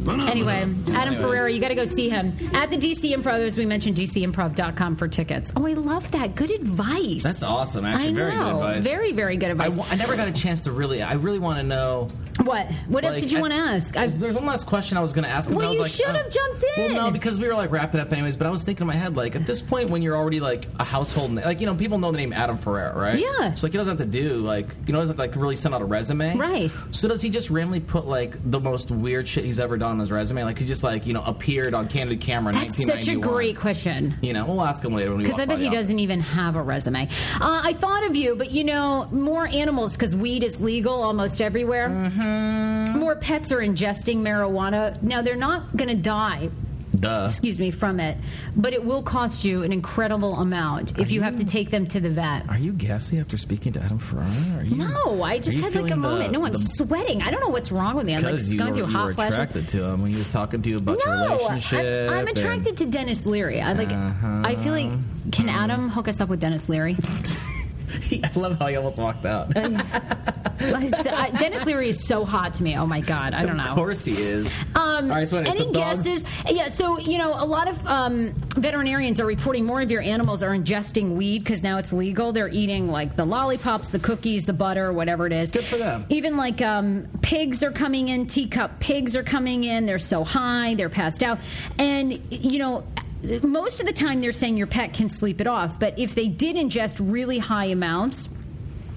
Monomonog. Anyway, Adam Ferrara, you got to go see him. At the D C Improv, as we mentioned, D C Improv dot com for tickets. Oh, I love that. Good advice. That's awesome, actually. I know. Very good advice. Very, very good advice. I, w- I never got a chance to really, I really want to know... What? What like, else did you I, want to ask? I've, there's one last question I was going to ask. Him, well, I was you like, should have oh. jumped in. Well, no, because we were like wrapping up anyways. But I was thinking in my head, like at this point, when you're already like a household name, like you know, people know the name Adam Ferrara, right? Yeah. So like he doesn't have to do like you know, doesn't have to like really send out a resume, right? So does he just randomly put like the most weird shit he's ever done on his resume? Like he just like you know appeared on Candid Camera. That's in such a great question. You know, we'll ask him later when we because I bet he doesn't even have a resume. Uh, I thought of you, but you know, more animals because weed is legal almost everywhere. Mm-hmm. More pets are ingesting marijuana. Now, they're not going to die, Duh. excuse me, from it, but it will cost you an incredible amount are if you, you have to take them to the vet. Are you gassy after speaking to Adam Ferrara? Are you, no, I just had like a the, moment. No, I'm the, sweating. I don't know what's wrong with me. I'm like just going were, through hot flashes. You were attracted to him when he was talking to you about no, your relationship. I, I'm attracted and, to Dennis Leary. I like. Uh-huh, I feel like, can uh-huh. Adam hook us up with Dennis Leary? I love how he almost walked out. uh, Dennis Leary is so hot to me. Oh, my God. I don't know. Of course he is. Um, All right, so any guesses? Dog? Yeah, so, you know, a lot of um, veterinarians are reporting more of your animals are ingesting weed because now it's legal. They're eating, like, the lollipops, the cookies, the butter, whatever it is. Good for them. Even, like, um, pigs are coming in. Teacup pigs are coming in. They're so high. They're passed out. And, you know... Most of the time they're saying your pet can sleep it off, but if they did ingest really high amounts,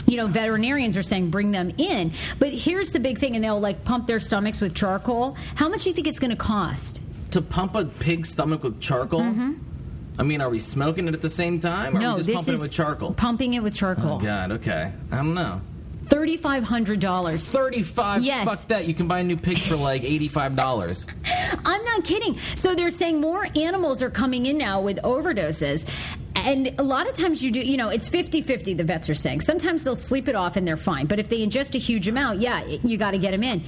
you know, veterinarians are saying bring them in. But here's the big thing, and they'll, like, pump their stomachs with charcoal. How much do you think it's going to cost? To pump a pig's stomach with charcoal? Mm-hmm. I mean, are we smoking it at the same time, or no, are we just pumping it with charcoal? Pumping it with charcoal. Oh, God, okay. I don't know. thirty-five hundred dollars thirty-five Yes. Fuck that. You can buy a new pig for like eighty-five dollars I'm not kidding. So they're saying more animals are coming in now with overdoses. And a lot of times you do, you know, it's fifty-fifty the vets are saying. Sometimes they'll sleep it off and they're fine. But if they ingest a huge amount, yeah, you got to get them in.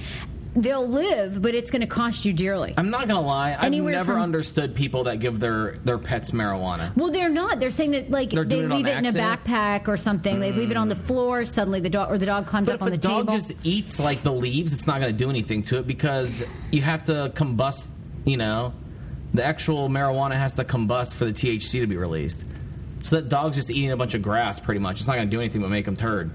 They'll live, but it's going to cost you dearly. I'm not going to lie. Anywhere I've never from, understood people that give their, their pets marijuana. Well, they're not. They're saying that, like, they're they leave it, it in a backpack or something. Mm. They leave it on the floor. Suddenly the dog or the dog climbs but up on the table. If the dog just eats, like, the leaves, it's not going to do anything to it because you have to combust, you know. The actual marijuana has to combust for the T H C to be released. So that dog's just eating a bunch of grass, pretty much. It's not going to do anything but make them turd.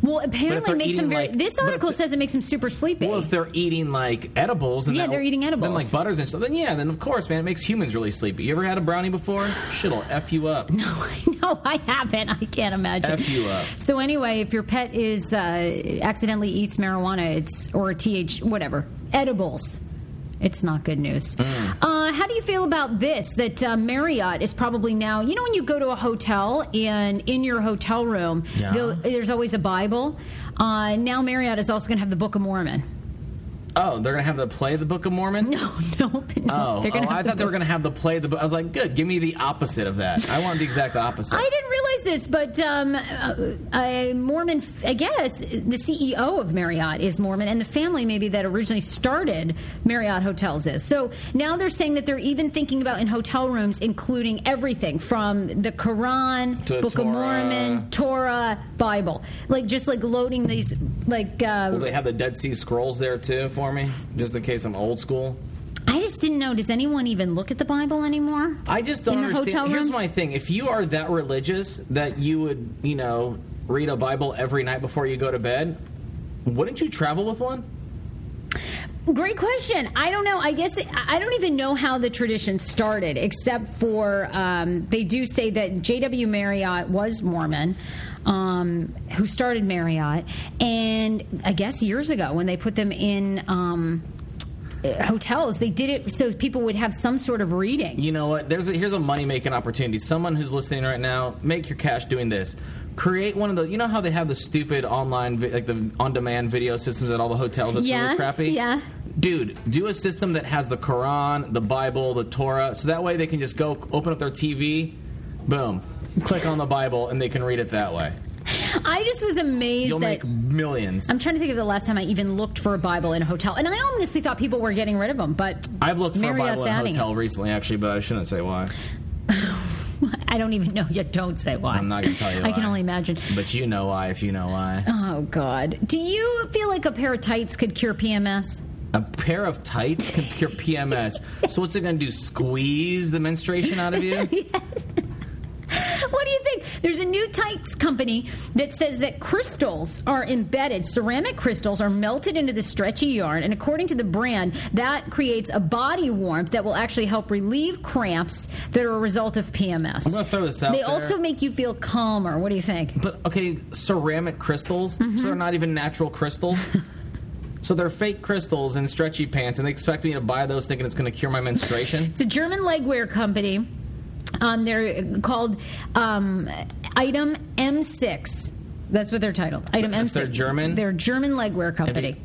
Well, apparently it makes them very... Like, this article if, says it makes them super sleepy. Well, if they're eating, like, edibles... And yeah, that, they're eating edibles. Then, like, butters and stuff. Then, yeah, then, of course, man, it makes humans really sleepy. You ever had a brownie before? Shit'll F you up. No, no, I haven't. I can't imagine. F you up. So, anyway, if your pet is... Uh, accidentally eats marijuana, it's... Or T H... Whatever. Edibles. It's not good news. Mm. Uh, how do you feel about this? That uh, Marriott is probably now... You know when you go to a hotel and in your hotel room, yeah. there's always a Bible? Uh, now Marriott is also going to have the Book of Mormon. Oh, they're going to have the play the Book of Mormon? No, no. no. Oh, oh I thought they were going to have the play the book. I was like, good, give me the opposite of that. I want the exact opposite. I didn't realize this, but um, a Mormon, I guess, the C E O of Marriott is Mormon, and the family maybe that originally started Marriott Hotels is. So now they're saying that they're even thinking about in hotel rooms including everything from the Quran, to Book Torah. Of Mormon, Torah, Bible. Like, just like loading these, like... Uh, Will they have the Dead Sea Scrolls there, too? For me, just in case I'm old school. I just didn't know. Does anyone even look at the Bible anymore? I just don't understand. Here's my thing. If you are that religious that you would, you know, read a Bible every night before you go to bed, wouldn't you travel with one? Great question. I don't know. I guess it, I don't even know how the tradition started, except for um, they do say that J W. Marriott was Mormon, um, who started Marriott, and I guess years ago when they put them in um, hotels, they did it so people would have some sort of reading. You know what? There's a, here's a money-making opportunity. Someone who's listening right now, make your cash doing this. Create one of the... You know how they have the stupid online... Like the on-demand video systems at all the hotels that's yeah, really crappy? Yeah, dude, do a system that has the Quran, the Bible, the Torah. So that way they can just go open up their T V, boom, click on the Bible, and they can read it that way. I just was amazed You'll that... You'll make millions. I'm trying to think of the last time I even looked for a Bible in a hotel. And I honestly thought people were getting rid of them, but... I've looked for Marriott's a Bible in a hotel it. recently, actually, but I shouldn't say why. I don't even know yet. Don't say why. I'm not going to tell you why. I can only imagine. But you know why if you know why. Oh, God. Do you feel like a pair of tights could cure P M S? A pair of tights could cure P M S. So what's it going to do, squeeze the menstruation out of you? Yes. What do you think? There's a new tights company that says that crystals are embedded. Ceramic crystals are melted into the stretchy yarn, and according to the brand, that creates a body warmth that will actually help relieve cramps that are a result of P M S. I'm going to throw this out They there. also make you feel calmer. What do you think? But, okay, ceramic crystals? Mm-hmm. So they're not even natural crystals? So they're fake crystals in stretchy pants, and they expect me to buy those thinking it's going to cure my menstruation? It's a German legwear company. Um, they're called um, Item M six. That's what they're titled. Item M six. If they're German? They're a German legwear company.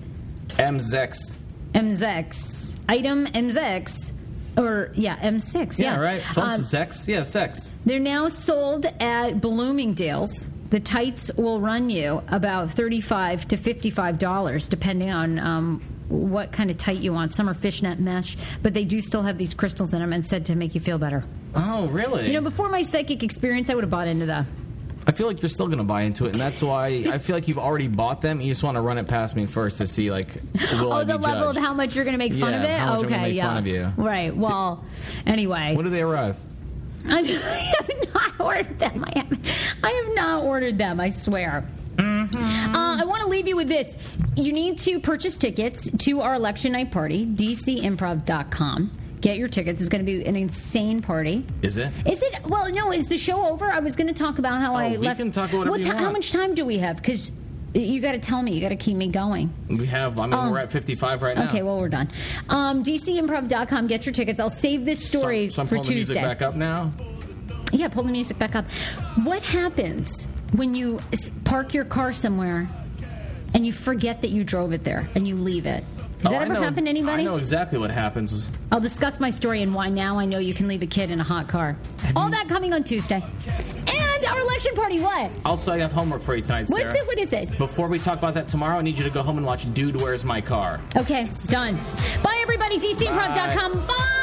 M six. M six. Item M six. Or, yeah, M six. Yeah, yeah. right. Um, sex. Yeah, sex. They're now sold at Bloomingdale's. The tights will run you about thirty-five to fifty-five dollars, depending on... Um, what kind of tight you want. Some are fishnet mesh, but they do still have these crystals in them and said to make you feel better. Oh, really? You know, before my psychic experience, I would have bought into that. I feel like you're still going to buy into it, and that's why I feel like you've already bought them. You just want to run it past me first to see, like, will oh, I be the level judged? Of how much you're going to make fun yeah, of it? How much okay, I'm going to make yeah. fun of you. Right. Well, anyway. When do they arrive? I have not ordered them. I have, I have not ordered them, I swear. Mm-hmm. Uh, I want to leave you with this. You need to purchase tickets to our election night party, D C improv dot com. Get your tickets. It's going to be an insane party. Is it? Is it? Well, no. Is the show over? I was going to talk about how oh, I we left. We can talk whatever what you ta- want. How much time do we have? Because you got to tell me. You got to keep me going. We have. I mean, um, we're at fifty-five right now. Okay, well, we're done. Um, D C improv dot com. Get your tickets. I'll save this story so, so for Tuesday. I'm pulling the music back up now? Yeah, pull the music back up. What happens... when you park your car somewhere and you forget that you drove it there and you leave it. Has oh, that ever know, happened to anybody? I know exactly what happens. I'll discuss my story and why now I know you can leave a kid in a hot car. Have All you... that coming on Tuesday. And our election party, what? Also, I have homework for you tonight, Sarah. What's it? What is it? Before we talk about that tomorrow, I need you to go home and watch Dude, Where's My Car? Okay, done. Bye, everybody. D C improv dot com. Bye.